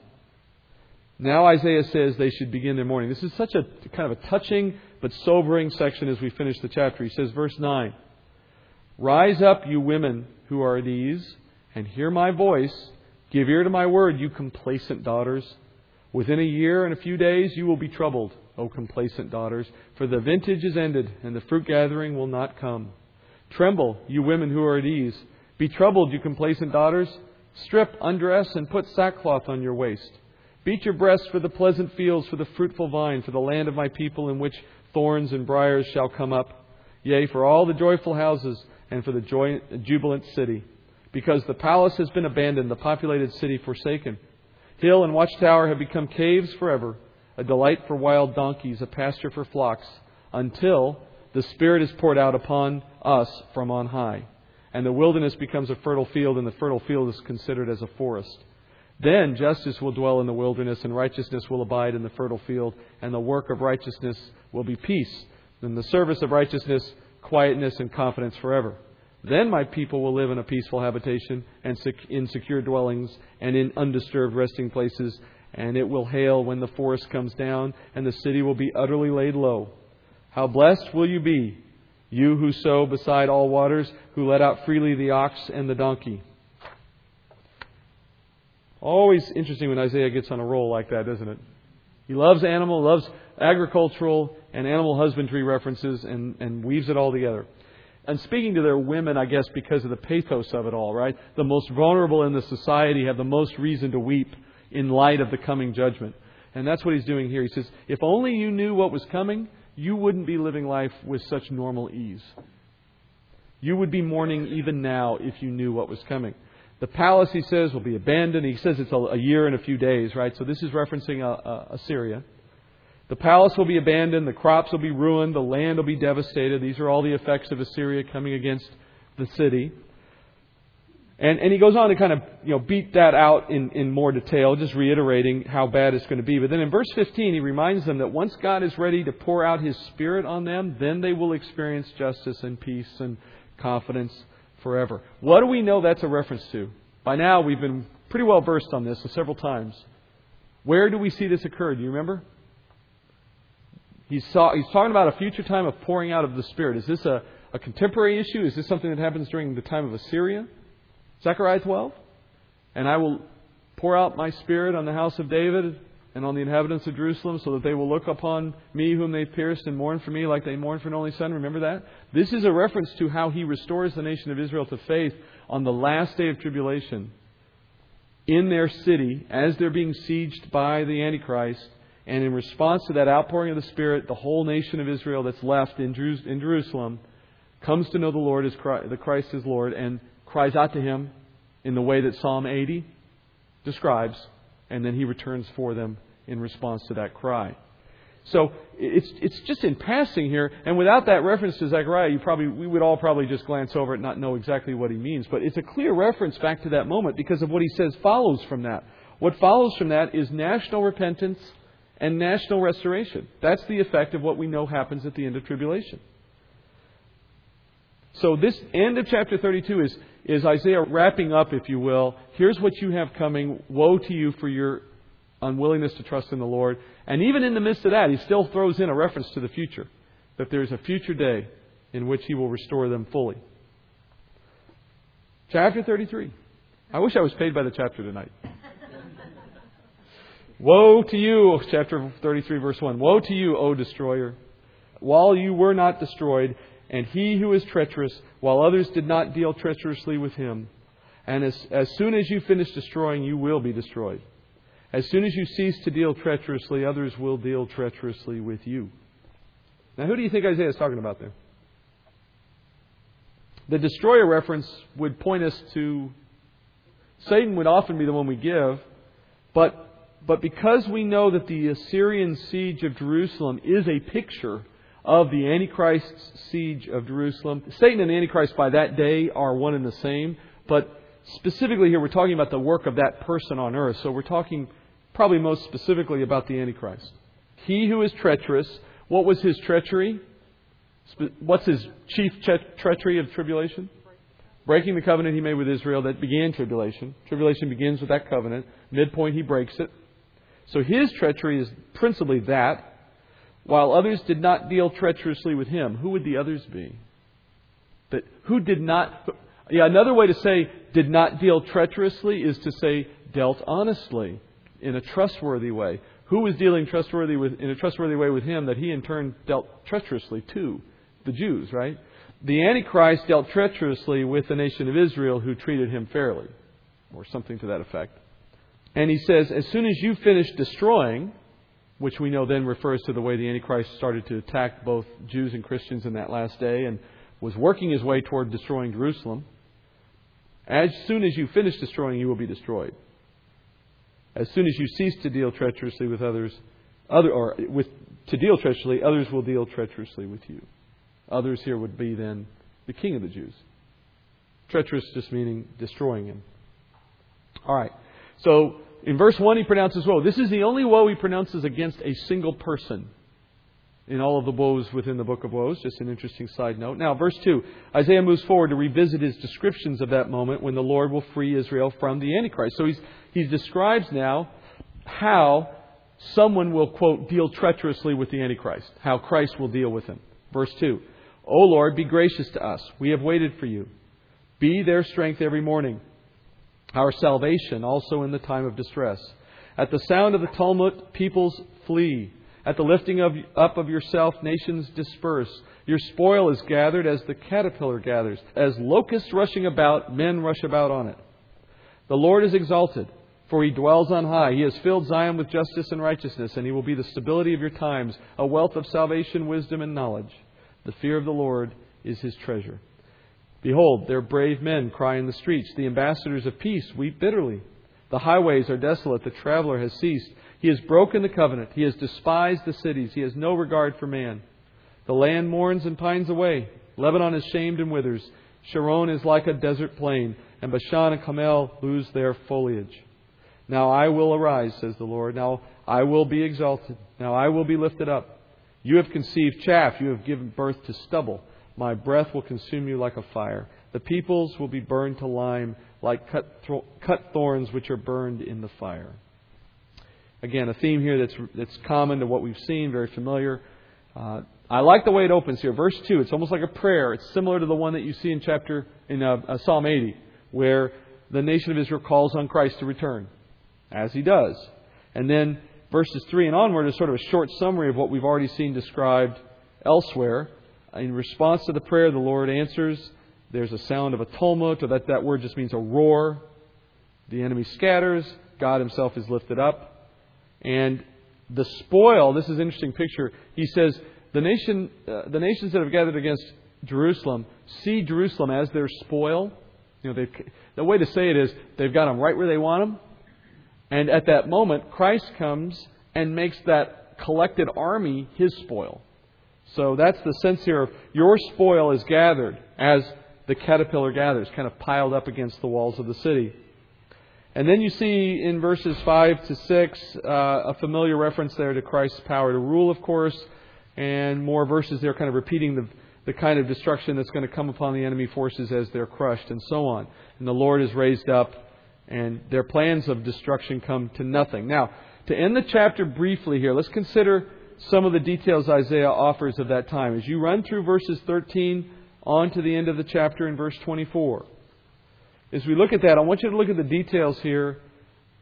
Now Isaiah says they should begin their mourning. This is such a kind of a touching but sobering section as we finish the chapter. He says, verse nine, "Rise up, you women who are at ease, and hear my voice. Give ear to my word, you complacent daughters. Within a year and a few days you will be troubled, O complacent daughters, for the vintage is ended, and the fruit gathering will not come. Tremble, you women who are at ease. Be troubled, you complacent daughters. Strip, undress, and put sackcloth on your waist. Beat your breasts for the pleasant fields, for the fruitful vine, for the land of my people, in which thorns and briars shall come up. Yea, for all the joyful houses, and for the joy, jubilant city. Because the palace has been abandoned, the populated city forsaken. Hill and watchtower have become caves forever, a delight for wild donkeys, a pasture for flocks, until the Spirit is poured out upon us from on high. And the wilderness becomes a fertile field, and the fertile field is considered as a forest. Then justice will dwell in the wilderness, and righteousness will abide in the fertile field, and the work of righteousness will be peace. And the service of righteousness, quietness and confidence forever. Then my people will live in a peaceful habitation, and in secure dwellings, and in undisturbed resting places. And it will hail when the forest comes down, and the city will be utterly laid low. How blessed will you be, you who sow beside all waters, who let out freely the ox and the donkey." Always interesting when Isaiah gets on a roll like that, isn't it? He loves animal, loves agricultural and animal husbandry references, and, and weaves it all together. And speaking to their women, I guess, because of the pathos of it all, right? The most vulnerable in the society have the most reason to weep in light of the coming judgment. And that's what he's doing here. He says, if only you knew what was coming, you wouldn't be living life with such normal ease. You would be mourning even now if you knew what was coming. The palace, he says, will be abandoned. He says it's a year and a few days, right? So this is referencing Assyria. The palace will be abandoned, the crops will be ruined, the land will be devastated. These are all the effects of Assyria coming against the city. And and he goes on to kind of, you know, beat that out in, in more detail, just reiterating how bad it's going to be. But then in verse fifteen, he reminds them that once God is ready to pour out His Spirit on them, then they will experience justice and peace and confidence forever. What do we know that's a reference to? By now, we've been pretty well versed on this several times. Where do we see this occur? Do you remember? He's, saw, he's talking about a future time of pouring out of the Spirit. Is this a, a contemporary issue? Is this something that happens during the time of Assyria? Zechariah twelve. "And I will pour out my Spirit on the house of David and on the inhabitants of Jerusalem, so that they will look upon me whom they pierced and mourn for me like they mourn for an only son." Remember that? This is a reference to how He restores the nation of Israel to faith on the last day of tribulation in their city as they're being sieged by the Antichrist. And in response to that outpouring of the Spirit, the whole nation of Israel that's left in Jerusalem comes to know the Lord as Christ, the Christ is Lord, and cries out to Him in the way that Psalm eighty describes. And then He returns for them in response to that cry. So it's it's just in passing here. And without that reference to Zechariah, you probably we would all probably just glance over it and not know exactly what he means. But it's a clear reference back to that moment because of what he says follows from that. What follows from that is national repentance and national restoration. That's the effect of what we know happens at the end of tribulation. So this end of chapter thirty-two is, is Isaiah wrapping up, if you will. Here's what you have coming. Woe to you for your unwillingness to trust in the Lord. And even in the midst of that, he still throws in a reference to the future, that there is a future day in which He will restore them fully. Chapter thirty-three. I wish I was paid by the chapter tonight. Woe to you, chapter thirty-three, verse one. "Woe to you, O destroyer, while you were not destroyed, and he who is treacherous, while others did not deal treacherously with him. And as, as soon as you finish destroying, you will be destroyed. As soon as you cease to deal treacherously, others will deal treacherously with you." Now, who do you think Isaiah is talking about there? The destroyer reference would point us to Satan, would often be the one we give, but But because we know that the Assyrian siege of Jerusalem is a picture of the Antichrist's siege of Jerusalem. Satan and the Antichrist by that day are one and the same, but specifically here we're talking about the work of that person on earth, so we're talking probably most specifically about the Antichrist. He who is treacherous, what was his treachery? What's his chief tre- treachery of tribulation? Breaking the covenant he made with Israel that began tribulation. Tribulation begins with that covenant. Midpoint he breaks it. So his treachery is principally that, while others did not deal treacherously with him. Who would the others be? But who did not... Yeah, another way to say did not deal treacherously is to say dealt honestly in a trustworthy way. Who was dealing trustworthy with, in a trustworthy way with him that he in turn dealt treacherously to? The Jews, right? The Antichrist dealt treacherously with the nation of Israel who treated him fairly, or something to that effect. And he says, as soon as you finish destroying... which we know then refers to the way the Antichrist started to attack both Jews and Christians in that last day and was working his way toward destroying Jerusalem. As soon as you finish destroying, you will be destroyed. As soon as you cease to deal treacherously with others, other or with to deal treacherously, others will deal treacherously with you. Others here would be then the king of the Jews. Treacherous just meaning destroying him. All right. So in verse one, he pronounces woe. This is the only woe he pronounces against a single person in all of the woes within the Book of Woes. Just an interesting side note. Now, verse two, Isaiah moves forward to revisit his descriptions of that moment when the Lord will free Israel from the Antichrist. So he's, he describes now how someone will, quote, deal treacherously with the Antichrist, how Christ will deal with him. Verse two, O Lord, be gracious to us. We have waited for you. Be their strength every morning. Our salvation also in the time of distress. At the sound of the tumult, peoples flee. At the lifting of, up of yourself, nations disperse. Your spoil is gathered as the caterpillar gathers. As locusts rushing about, men rush about on it. The Lord is exalted, for He dwells on high. He has filled Zion with justice and righteousness, and He will be the stability of your times, a wealth of salvation, wisdom, and knowledge. The fear of the Lord is His treasure. Behold, their brave men cry in the streets. The ambassadors of peace weep bitterly. The highways are desolate. The traveler has ceased. He has broken the covenant. He has despised the cities. He has no regard for man. The land mourns and pines away. Lebanon is shamed and withers. Sharon is like a desert plain. And Bashan and Carmel lose their foliage. Now I will arise, says the Lord. Now I will be exalted. Now I will be lifted up. You have conceived chaff. You have given birth to stubble. My breath will consume you like a fire. The peoples will be burned to lime like cut, thro- cut thorns which are burned in the fire. Again, a theme here that's that's common to what we've seen, very familiar. Uh, I like the way it opens here. Verse two, it's almost like a prayer. It's similar to the one that you see in chapter in uh, uh, Psalm eighty, where the nation of Israel calls on Christ to return, as He does. And then verses three and onward is sort of a short summary of what we've already seen described elsewhere. In response to the prayer, the Lord answers. There's a sound of a tumult, or that, that word just means a roar. The enemy scatters. God Himself is lifted up. And the spoil, this is an interesting picture. He says, the nation, uh, the nations that have gathered against Jerusalem see Jerusalem as their spoil. You know, the way to say it is, they've got them right where they want them. And at that moment, Christ comes and makes that collected army His spoil. So that's the sense here of your spoil is gathered as the caterpillar gathers, kind of piled up against the walls of the city. And then you see in verses five to six uh, a familiar reference there to Christ's power to rule, of course, and more verses there kind of repeating the, the kind of destruction that's going to come upon the enemy forces as they're crushed and so on. And the Lord is raised up and their plans of destruction come to nothing. Now, to end the chapter briefly here, let's consider some of the details Isaiah offers of that time. As you run through verses thirteen on to the end of the chapter in verse twenty-four. As we look at that, I want you to look at the details here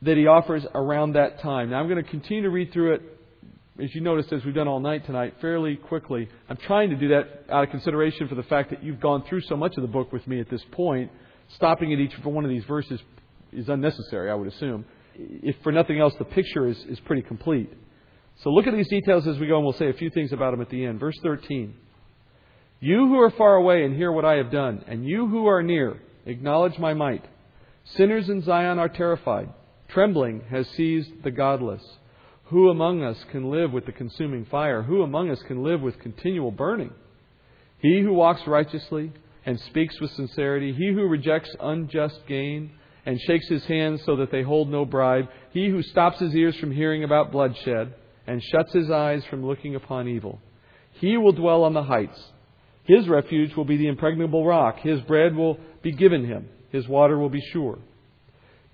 that he offers around that time. Now I'm going to continue to read through it, as you noticed, as we've done all night tonight, fairly quickly. I'm trying to do that out of consideration for the fact that you've gone through so much of the book with me at this point. Stopping at each one of these verses is unnecessary, I would assume. If for nothing else, the picture is, is pretty complete. So look at these details as we go, and we'll say a few things about them at the end. Verse thirteen. You who are far away and hear what I have done, and you who are near, acknowledge my might. Sinners in Zion are terrified. Trembling has seized the godless. Who among us can live with the consuming fire? Who among us can live with continual burning? He who walks righteously and speaks with sincerity, he who rejects unjust gain and shakes his hands so that they hold no bribe, he who stops his ears from hearing about bloodshed and shuts his eyes from looking upon evil, he will dwell on the heights. His refuge will be the impregnable rock. His bread will be given him. His water will be sure.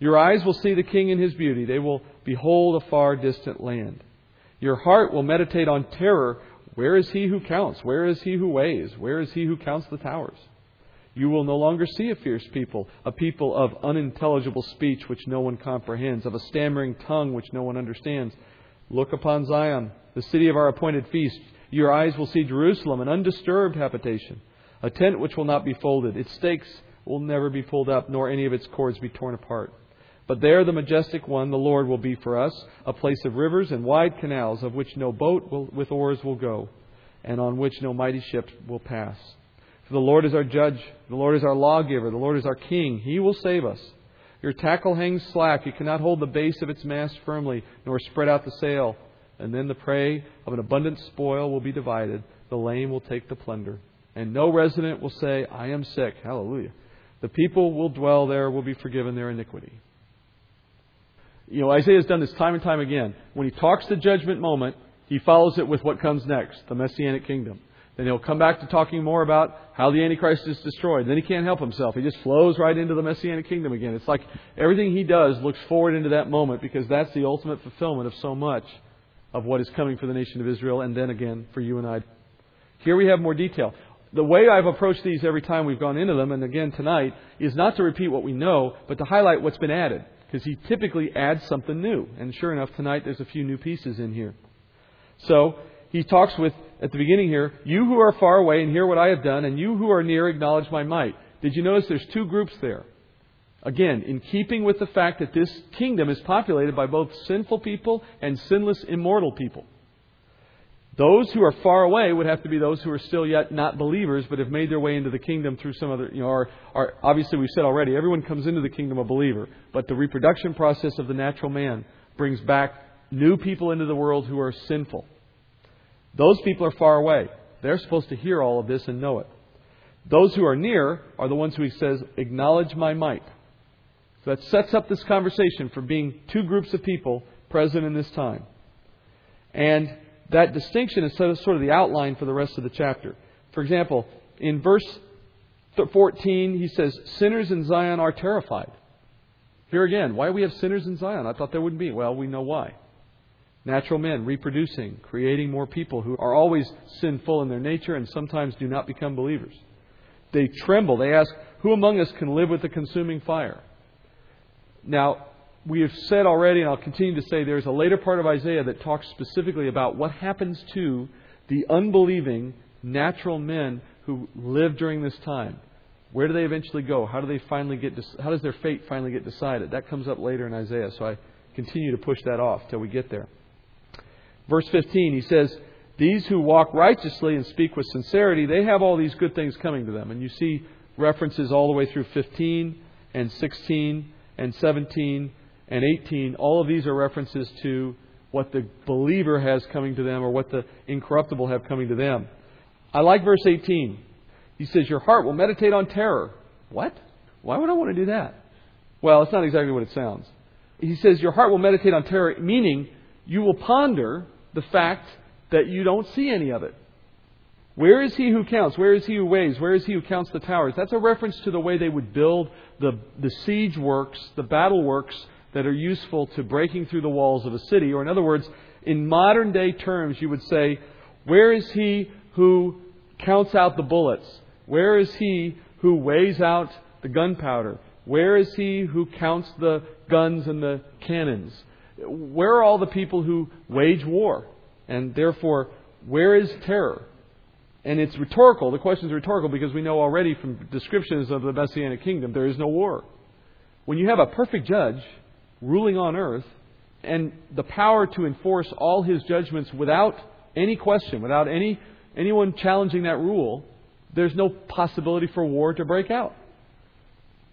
Your eyes will see the King in his beauty. They will behold a far distant land. Your heart will meditate on terror. Where is he who counts? Where is he who weighs? Where is he who counts the towers? You will no longer see a fierce people, a people of unintelligible speech which no one comprehends, of a stammering tongue which no one understands. Look upon Zion, the city of our appointed feast. Your eyes will see Jerusalem, an undisturbed habitation, a tent which will not be folded. Its stakes will never be pulled up, nor any of its cords be torn apart. But there the majestic one, the Lord, will be for us, a place of rivers and wide canals, of which no boat will, with oars will go, and on which no mighty ship will pass. For the Lord is our judge, the Lord is our lawgiver, the Lord is our king. He will save us. Your tackle hangs slack. You cannot hold the base of its mast firmly, nor spread out the sail. And then the prey of an abundant spoil will be divided. The lame will take the plunder. And no resident will say, I am sick. Hallelujah. The people will dwell there, will be forgiven their iniquity. You know, Isaiah's done this time and time again. When he talks the judgment moment, he follows it with what comes next, the Messianic Kingdom. Then he'll come back to talking more about how the Antichrist is destroyed. Then he can't help himself. He just flows right into the Messianic Kingdom again. It's like everything he does looks forward into that moment, because that's the ultimate fulfillment of so much of what is coming for the nation of Israel, and then again for you and I. Here we have more detail. The way I've approached these every time we've gone into them, and again tonight, is not to repeat what we know, but to highlight what's been added, because he typically adds something new. And sure enough, tonight there's a few new pieces in here. So he talks with, at the beginning here, you who are far away and hear what I have done, and you who are near acknowledge my might. Did you notice there's two groups there? Again, in keeping with the fact that this kingdom is populated by both sinful people and sinless, immortal people. Those who are far away would have to be those who are still yet not believers, but have made their way into the kingdom through some other, you know, are, are, obviously we've said already, everyone comes into the kingdom a believer, but the reproduction process of the natural man brings back new people into the world who are sinful. Those people are far away. They're supposed to hear all of this and know it. Those who are near are the ones who he says, acknowledge my might. So that sets up this conversation for being two groups of people present in this time. And that distinction is sort of the outline for the rest of the chapter. For example, in verse fourteen, he says, sinners in Zion are terrified. Here again, why do we have sinners in Zion? I thought there wouldn't be. Well, we know why. Natural men reproducing, creating more people who are always sinful in their nature and sometimes do not become believers. They tremble. They ask, who among us can live with the consuming fire? Now, we have said already, and I'll continue to say, there's a later part of Isaiah that talks specifically about what happens to the unbelieving natural men who live during this time. Where do they eventually go? How do they finally get? How does their fate finally get decided? That comes up later in Isaiah, so I continue to push that off till we get there. Verse fifteen, he says, these who walk righteously and speak with sincerity, they have all these good things coming to them. And you see references all the way through fifteen and sixteen and seventeen and eighteen, all of these are references to what the believer has coming to them, or what the incorruptible have coming to them. I like verse eighteen. He says, your heart will meditate on terror. What? Why would I want to do that? Well, it's not exactly what it sounds. He says, your heart will meditate on terror, meaning you will ponder the fact that you don't see any of it. Where is he who counts? Where is he who weighs? Where is he who counts the towers? That's a reference to the way they would build the, the siege works, the battle works that are useful to breaking through the walls of a city. Or in other words, in modern day terms, you would say, where is he who counts out the bullets? Where is he who weighs out the gunpowder? Where is he who counts the guns and the cannons? Where are all the people who wage war? And therefore, where is terror? And it's rhetorical. The question is rhetorical because we know already from descriptions of the Messianic Kingdom, there is no war. When you have a perfect judge ruling on earth and the power to enforce all his judgments without any question, without any anyone challenging that rule, there's no possibility for war to break out.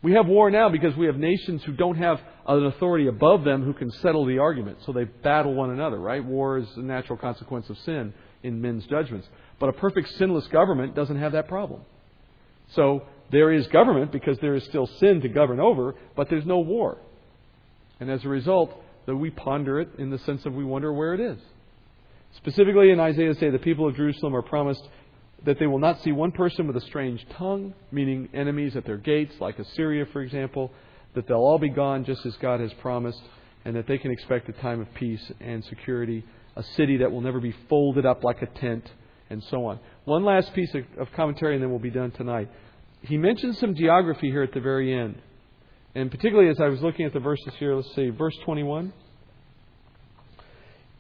We have war now because we have nations who don't have an authority above them who can settle the argument. So they battle one another, right? War is a natural consequence of sin in men's judgments. But a perfect sinless government doesn't have that problem. So there is government because there is still sin to govern over, but there's no war. And as a result, that we ponder it in the sense of we wonder where it is. Specifically in Isaiah, say the people of Jerusalem are promised that they will not see one person with a strange tongue, meaning enemies at their gates, like Assyria, for example, that they'll all be gone just as God has promised, and that they can expect a time of peace and security, a city that will never be folded up like a tent, and so on. One last piece of commentary, and then we'll be done tonight. He mentions some geography here at the very end. And particularly as I was looking at the verses here, let's see, verse twenty-one.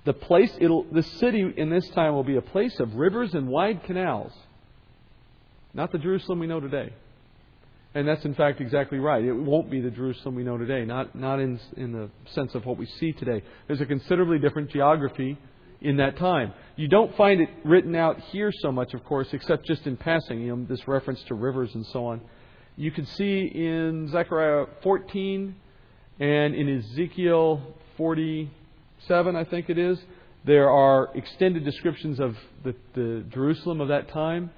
The place, it'll, the city in this time will be a place of rivers and wide canals. Not the Jerusalem we know today. And that's in fact exactly right. It won't be the Jerusalem we know today, not not in in the sense of what we see today. There's a considerably different geography in that time. You don't find it written out here so much, of course, except just in passing, you know, this reference to rivers and so on. You can see in Zechariah fourteen and in Ezekiel forty-seven, I think it is, there are extended descriptions of the, the Jerusalem of that time.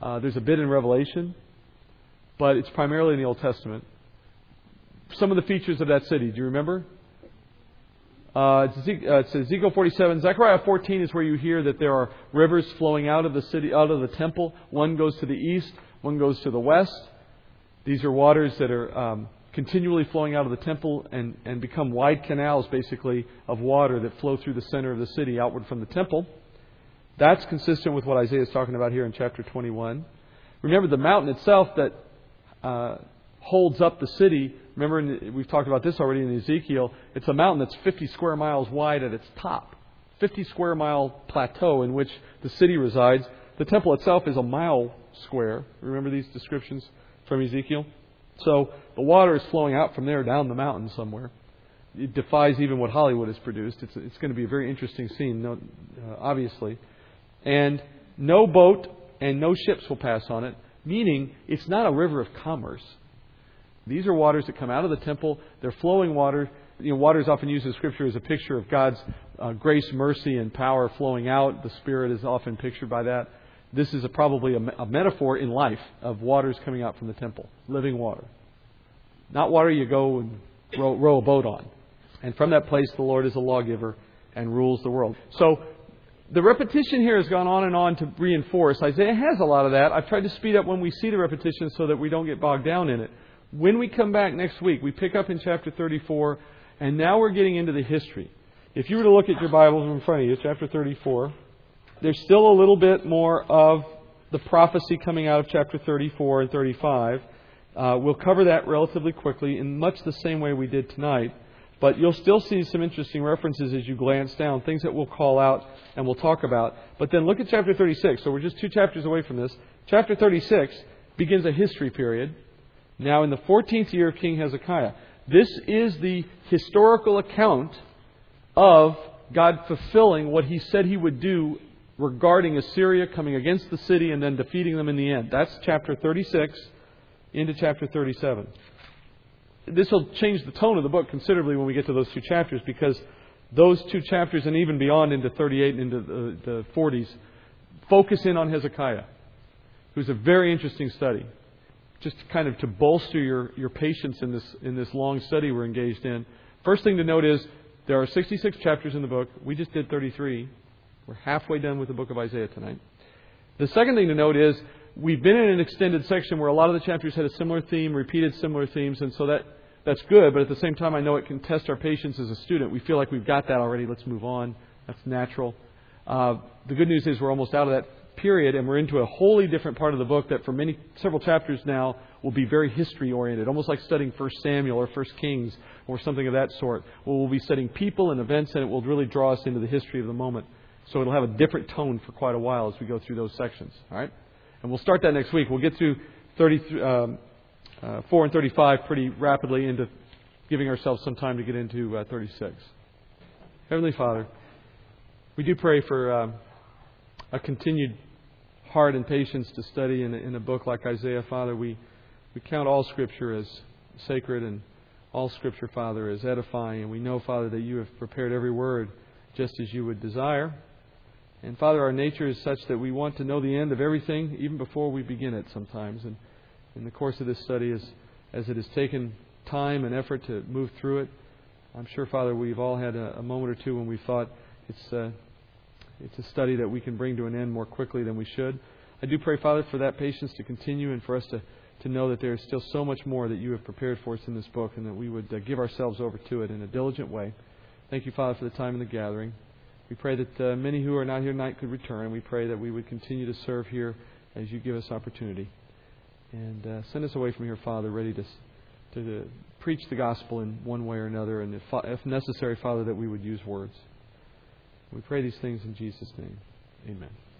Uh, there's a bit in Revelation, but it's primarily in the Old Testament. Some of the features of that city, do you remember? Uh, it's Ezekiel forty-seven. Zechariah fourteen is where you hear that there are rivers flowing out of the city, out of the temple. One goes to the east, one goes to the west. These are waters that are um, continually flowing out of the temple and, and become wide canals, basically, of water that flow through the center of the city outward from the temple. That's consistent with what Isaiah is talking about here in chapter twenty-one. Remember the mountain itself that uh, holds up the city. Remember, in, we've talked about this already in Ezekiel. It's a mountain that's fifty square miles wide at its top. fifty square mile plateau in which the city resides. The temple itself is a mile square. Remember these descriptions from Ezekiel? So the water is flowing out from there down the mountain somewhere. It defies even what Hollywood has produced. It's, it's going to be a very interesting scene, no, uh, obviously. And no boat and no ships will pass on it, meaning it's not a river of commerce. These are waters that come out of the temple. They're flowing water. You know, water is often used in Scripture as a picture of God's uh, grace, mercy, and power flowing out. The Spirit is often pictured by that. This is a, probably a, a metaphor in life of waters coming out from the temple, living water. Not water you go and row, row a boat on. And from that place, the Lord is a lawgiver and rules the world. So the repetition here has gone on and on to reinforce. Isaiah has a lot of that. I've tried to speed up when we see the repetition so that we don't get bogged down in it. When we come back next week, we pick up in chapter thirty-four, and now we're getting into the history. If you were to look at your Bibles in front of you, chapter thirty-four, there's still a little bit more of the prophecy coming out of chapter thirty-four and thirty-five. Uh, we'll cover that relatively quickly in much the same way we did tonight. But you'll still see some interesting references as you glance down, things that we'll call out and we'll talk about. But then look at chapter thirty-six. So we're just two chapters away from this. Chapter thirty-six begins a history period. Now in the fourteenth year of King Hezekiah. This is the historical account of God fulfilling what He said He would do regarding Assyria coming against the city and then defeating them in the end. That's chapter thirty-six into chapter thirty-seven. This will change the tone of the book considerably when we get to those two chapters, because those two chapters and even beyond into thirty-eight and into the, the forties focus in on Hezekiah, who's a very interesting study. Just kind of to bolster your, your patience in this in this long study we're engaged in. First thing to note is there are sixty-six chapters in the book. We just did thirty-three. We're halfway done with the book of Isaiah tonight. The second thing to note is we've been in an extended section where a lot of the chapters had a similar theme, repeated similar themes, and so that, that's good, but at the same time I know it can test our patience as a student. We feel like we've got that already. Let's move on. That's natural. Uh, the good news is we're almost out of that period and we're into a wholly different part of the book that for many several chapters now will be very history-oriented, almost like studying First Samuel or First Kings or something of that sort, where we'll be studying people and events and it will really draw us into the history of the moment. So it'll have a different tone for quite a while as we go through those sections. All right? And we'll start that next week. We'll get through thirty-four and thirty-five pretty rapidly, into giving ourselves some time to get into uh, thirty-six. Heavenly Father, we do pray for um, a continued heart and patience to study in a, in a book like Isaiah. Father, we, we count all Scripture as sacred and all Scripture, Father, is edifying. And we know, Father, that you have prepared every word just as you would desire. And, Father, our nature is such that we want to know the end of everything even before we begin it sometimes. And in the course of this study, as, as it has taken time and effort to move through it, I'm sure, Father, we've all had a, a moment or two when we thought it's uh, it's a study that we can bring to an end more quickly than we should. I do pray, Father, for that patience to continue and for us to, to know that there is still so much more that you have prepared for us in this book and that we would uh, give ourselves over to it in a diligent way. Thank you, Father, for the time in the gathering. We pray that uh, many who are not here tonight could return. We pray that we would continue to serve here as you give us opportunity. And uh, send us away from here, Father, ready to, to, to preach the gospel in one way or another. And if, if necessary, Father, that we would use words. We pray these things in Jesus' name. Amen.